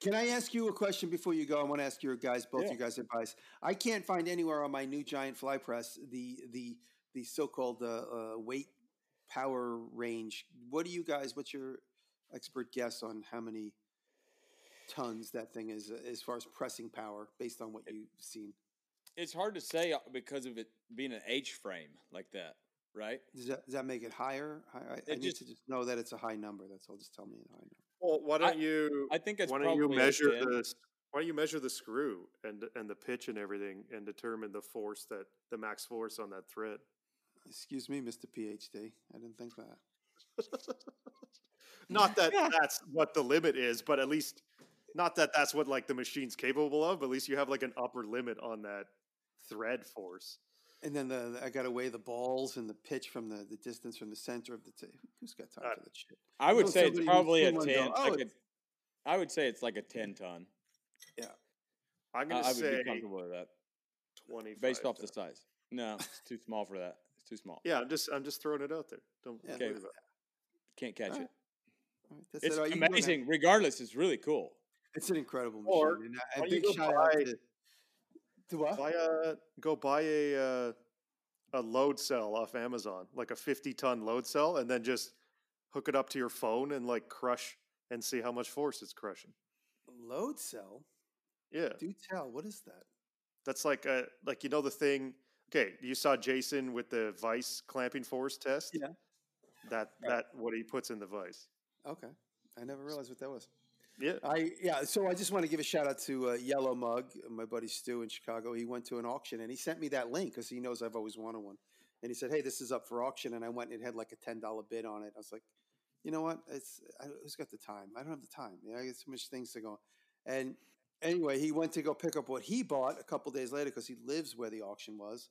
Can I ask you a question before you go? I want to ask you guys advice. I can't find anywhere on my new giant fly press the so-called weight power range. What do you guys? What's your expert guess on how many tons that thing is as far as pressing power based on what you've seen? It's hard to say because of it being an H-frame like that. right? Does that make it higher? I need to just know that it's a high number. That's all. Just tell me a high number. Well, why don't you measure the screw and the pitch and everything and determine the force that the max force on that thread? Excuse me, Mr. PhD. I didn't think that. Not that that's what the limit is, but at least not that that's what like the machine's capable of, but at least you have like an upper limit on that thread force. And then I got to weigh the balls and the pitch from the distance from the center of the tape. Who's got time for that shit? I would say it's probably a 10. I would say it's like a 10-ton. Yeah. I'm going to say I would be comfortable with that. 25 based off the size. No, it's too small for that. It's too small. Yeah, I'm just throwing it out there. Don't worry about it. Can't catch it. Right. It's amazing. Regardless, it's really cool. It's an incredible machine. Or, and a big shout out to... Go buy a load cell off Amazon, like a 50-ton load cell, and then just hook it up to your phone and like crush and see how much force it's crushing. Load cell? Yeah. Do tell. What is that? That's like a you know the thing. Okay, you saw Jason with the vice clamping force test. Yeah. That what he puts in the vice. Okay, I never realized what that was. Yeah. So I just want to give a shout out to Yellow Mug, my buddy Stu in Chicago. He went to an auction and he sent me that link because he knows I've always wanted one. And he said, "Hey, this is up for auction." And I went and it had like a $10 bid on it. I was like, "You know what? Who's got the time? I don't have the time. You know, I got so much things to go on." And anyway, he went to go pick up what he bought a couple days later because he lives where the auction was.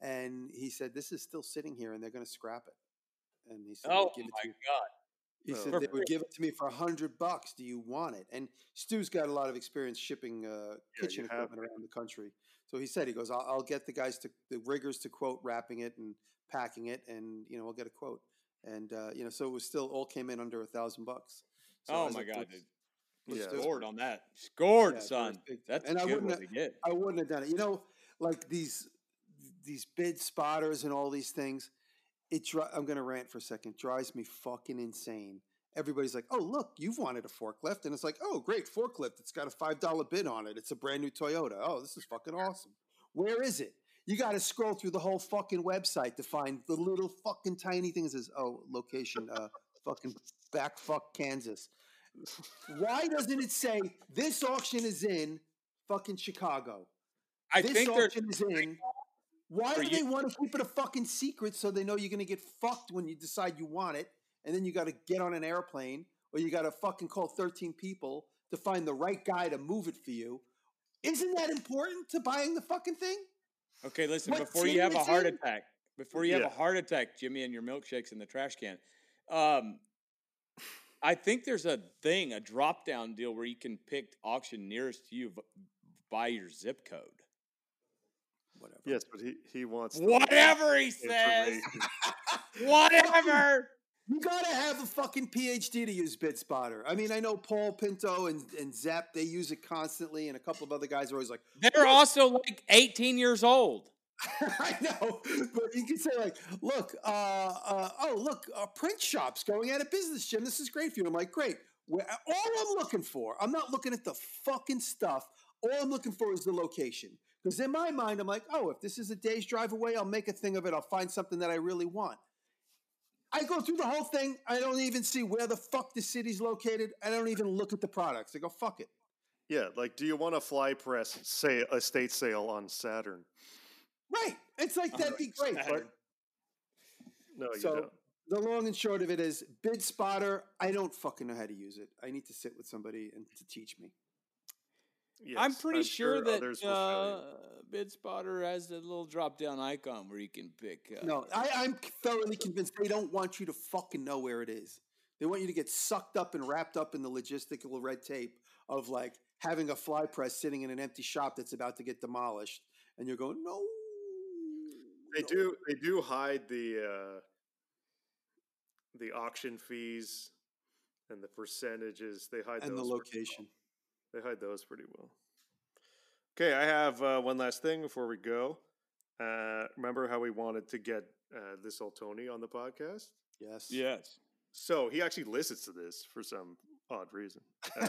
And he said, "This is still sitting here, and they're going to scrap it." And he said, "Oh my God." He said they would give it to me for $100. Do you want it? And Stu's got a lot of experience shipping kitchen equipment around the country. So he said, he goes, I'll get the guys, the riggers to quote wrapping it and packing it. And, you know, I'll get a quote. And, you know, so it was still all came in under $1,000. So oh my God, dude. Scored on that. Scored, son. That's a good one to get. I wouldn't have done it. You know, like these bid spotters and all these things. I'm going to rant for a second. Drives me fucking insane. Everybody's like, "Oh, look, you've wanted a forklift." And it's like, "Oh, great, forklift. It's got a $5 bid on it. It's a brand new Toyota. Oh, this is fucking awesome." Where is it? You got to scroll through the whole fucking website to find the little fucking tiny things. Is location, fucking Kansas. Why doesn't it say this auction is in fucking Chicago? Why do they want to keep it a fucking secret so they know you're going to get fucked when you decide you want it, and then you got to get on an airplane or you got to fucking call 13 people to find the right guy to move it for you? Isn't that important to buying the fucking thing? Okay, listen, before you have a heart attack, Jimmy, and your milkshakes in the trash can, I think there's a drop-down deal where you can pick auction nearest to you by your zip code. Whatever. Yes, but he wants whatever he says. Whatever. You gotta have a fucking PhD to use BidSpotter. I mean, I know Paul Pinto and Zepp, they use it constantly, and a couple of other guys are always like, they're also like 18 years old. I know, but you can say like, "Look, print shop's going out of business, Jim. This is great for you." I'm like, "Great. All I'm looking for, I'm not looking at the fucking stuff. All I'm looking for is the location." Because in my mind, I'm like, "Oh, if this is a day's drive away, I'll make a thing of it. I'll find something that I really want." I go through the whole thing. I don't even see where the fuck the city's located. I don't even look at the products. I go, "Fuck it." Yeah, like, do you want to fly press, say, a estate sale on Saturn? Right. It's like, that'd be great. No, you don't. The long and short of it is BidSpotter, I don't fucking know how to use it. I need to sit with somebody and to teach me. Yes, I'm sure that BidSpotter has a little drop-down icon where you can pick. No, I'm thoroughly convinced they don't want you to fucking know where it is. They want you to get sucked up and wrapped up in the logistical red tape of like having a fly press sitting in an empty shop that's about to get demolished, and you're going, "No." They do hide the auction fees and the percentages. They hide and those the location. They hide those pretty well. Okay, I have one last thing before we go. Remember how we wanted to get this old Tony on the podcast? Yes. Yes. So he actually listens to this for some odd reason.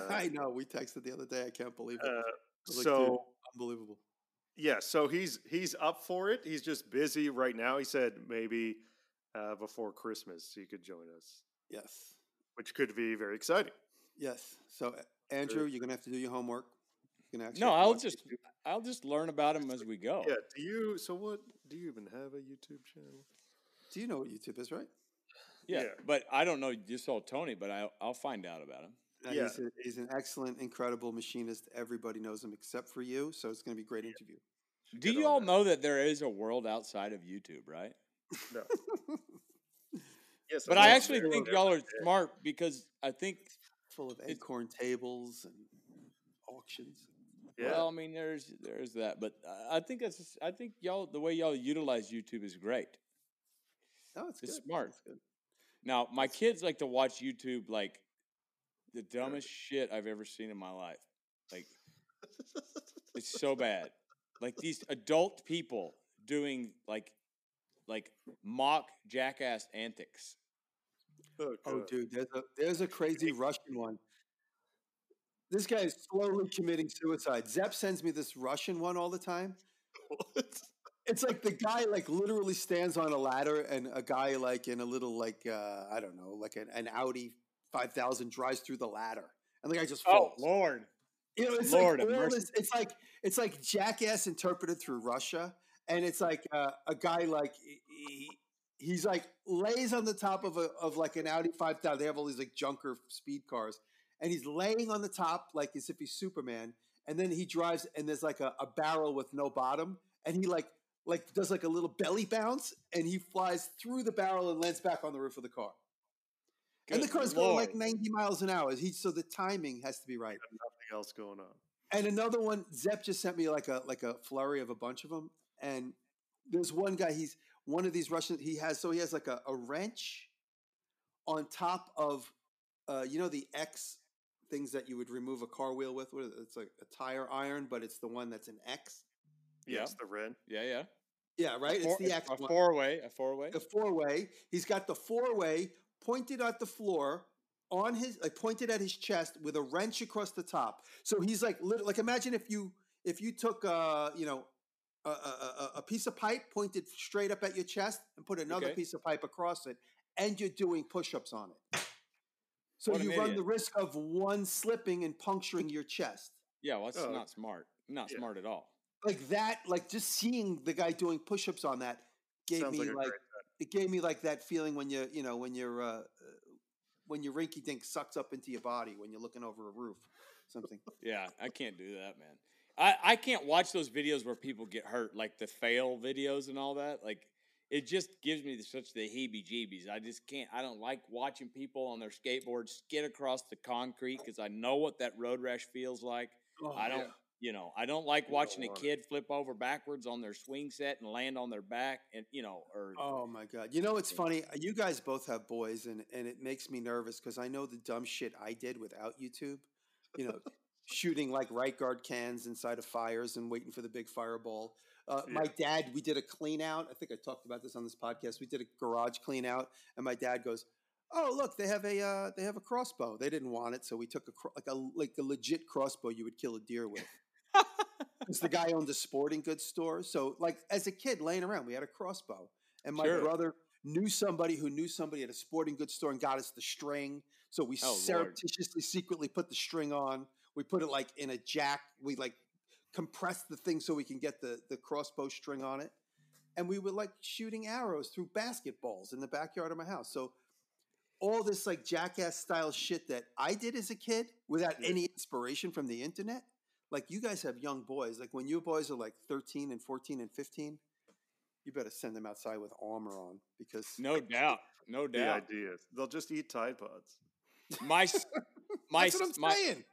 I know. We texted the other day. I can't believe it. Dude, unbelievable. Yeah, so he's up for it. He's just busy right now. He said maybe before Christmas, so you could join us. Yes. Which could be very exciting. Yes. So, Andrew, you're going to have to do your homework. No, I'll just learn about them as we go. Yeah. Do you? So, what do you even have a YouTube channel? Do you know what YouTube is, right? Yeah, yeah. But I don't know. You saw Tony, but I'll find out about him. Yeah. He's an excellent, incredible machinist. Everybody knows him except for you, so it's going to be a great interview. Do you all know that there is a world outside of YouTube, right? No. Yes, but I actually think y'all are smart because I think full of acorn tables and auctions. Yeah. Well, I mean, there's that, but I think y'all, the way y'all utilize YouTube is great. No, it's good. Smart. It's good. Now, my kids like to watch YouTube like the dumbest shit I've ever seen in my life. Like, it's so bad. Like these adult people doing like mock jackass antics. Oh, dude, there's a crazy Russian one. This guy is slowly committing suicide. Zepp sends me this Russian one all the time. What? It's like the guy like literally stands on a ladder, and a guy like in a little like I don't know, like an Audi 5000 drives through the ladder, and the guy just falls. Oh Lord! You know, it's Lord like, of mercy. It's like jackass interpreted through Russia, and it's like a guy like he's like lays on the top of like an Audi 5000. They have all these like junker speed cars. And he's laying on the top like as if he's Superman. And then he drives, and there's like a barrel with no bottom. And he like does like a little belly bounce, and he flies through the barrel and lands back on the roof of the car. Good and the car's Lord. Going like 90 miles an hour. So the timing has to be right. There's nothing else going on. And another one, Zepp just sent me like a flurry of a bunch of them. And there's one guy. He's one of these Russians. He has like a wrench on top of the X. Things that you would remove a car wheel with. It's like a tire iron, but it's the one that's an X. Yeah, it's the red. Yeah, yeah. Yeah, right? It's the X. A four-way. A four-way. He's got the four-way pointed at the floor, on his pointed at his chest with a wrench across the top. So he's like imagine if you took a piece of pipe pointed straight up at your chest and put another piece of pipe across it, and you're doing push-ups on it. So you run the risk of one slipping and puncturing your chest. Yeah, well, that's not smart. Not smart at all. Like that, like just seeing the guy doing push-ups on that gave me that feeling when your rinky dink sucks up into your body when you're looking over a roof, something. Yeah, I can't do that, man. I can't watch those videos where people get hurt, like the fail videos and all that. Like, it just gives me such the heebie-jeebies. I just can't. I don't like watching people on their skateboards skid across the concrete because I know what that road rash feels like. Oh, I don't, I don't like watching a kid flip over backwards on their swing set and land on their back, and Oh my God! You know, it's funny. You guys both have boys, and it makes me nervous because I know the dumb shit I did without YouTube. You know, shooting like right guard cans inside of fires and waiting for the big fireball. My dad, we did a clean out. I think I talked about this on this podcast. We did a garage clean out, and my dad goes, "Oh, look, they have a crossbow. They didn't want it, so we took a legit crossbow you would kill a deer with." Because the guy owned a sporting goods store, so like as a kid laying around, we had a crossbow, and my brother knew somebody who knew somebody at a sporting goods store and got us the string. So we surreptitiously, secretly put the string on. We put it like in a jack. We like compress the thing so we can get the crossbow string on it. And we were like shooting arrows through basketballs in the backyard of my house. So all this like jackass style shit that I did as a kid without any inspiration from the internet. Like you guys have young boys. Like when your boys are like 13 and 14 and 15, you better send them outside with armor on because no doubt. The ideas. They'll just eat Tide Pods. That's what I'm saying.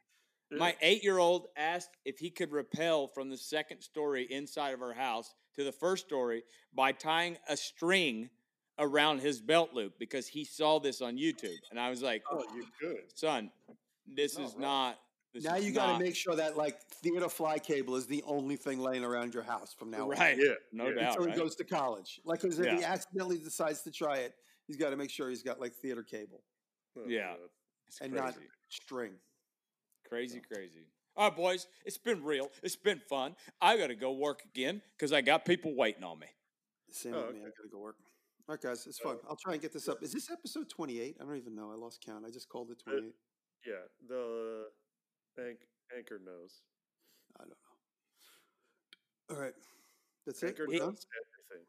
My 8-year-old asked if he could rappel from the second story inside of her house to the first story by tying a string around his belt loop because he saw this on YouTube. And I was like, "Oh, you're good, son. This is not." Now you got to make sure that like theater fly cable is the only thing laying around your house from now on. Right? Yeah, no doubt. Until he goes to college, like because if he accidentally decides to try it, he's got to make sure he's got like theater cable. Yeah, and not string. Crazy. All right, boys, it's been real. It's been fun. I got to go work again because I got people waiting on me. Same with me. I got to go work. All right, guys, it's fun. I'll try and get this up. Is this episode 28? I don't even know. I lost count. I just called it 28. Yeah, the anchor knows. I don't know. All right, that's anchor it. Knows everything.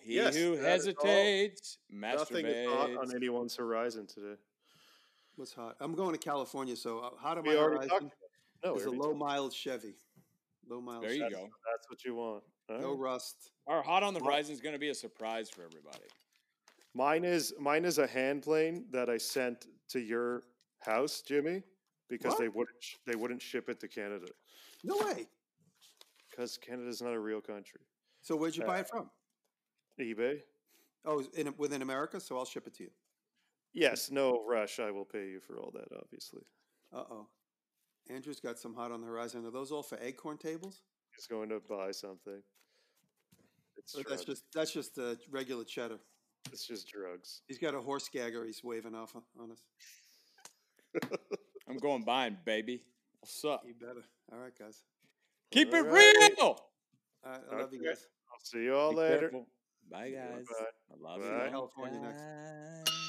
He yes, who hesitates, nothing is hot on anyone's horizon today. What's hot? I'm going to California, so hot on my horizon is a low-mile Chevy. Low-mile Chevy. There you go. That's what you want. Right. No rust. Our hot on the horizon is going to be a surprise for everybody. Mine is a hand plane that I sent to your house, Jimmy, because they wouldn't ship it to Canada. No way. Because Canada's not a real country. So where'd you buy it from? eBay. Oh, within America, so I'll ship it to you. Yes, no rush. I will pay you for all that, obviously. Uh-oh. Andrew's got some hot on the horizon. Are those all for Acorn Tables? He's going to buy something. That's just the regular cheddar. It's just drugs. He's got a horse gagger he's waving off on us. I'm going buying, baby. What's up? You better. All right, guys. Keep it real. All right, I love you guys. I'll see you all later. Careful. Bye, guys. Bye. I love you. California next.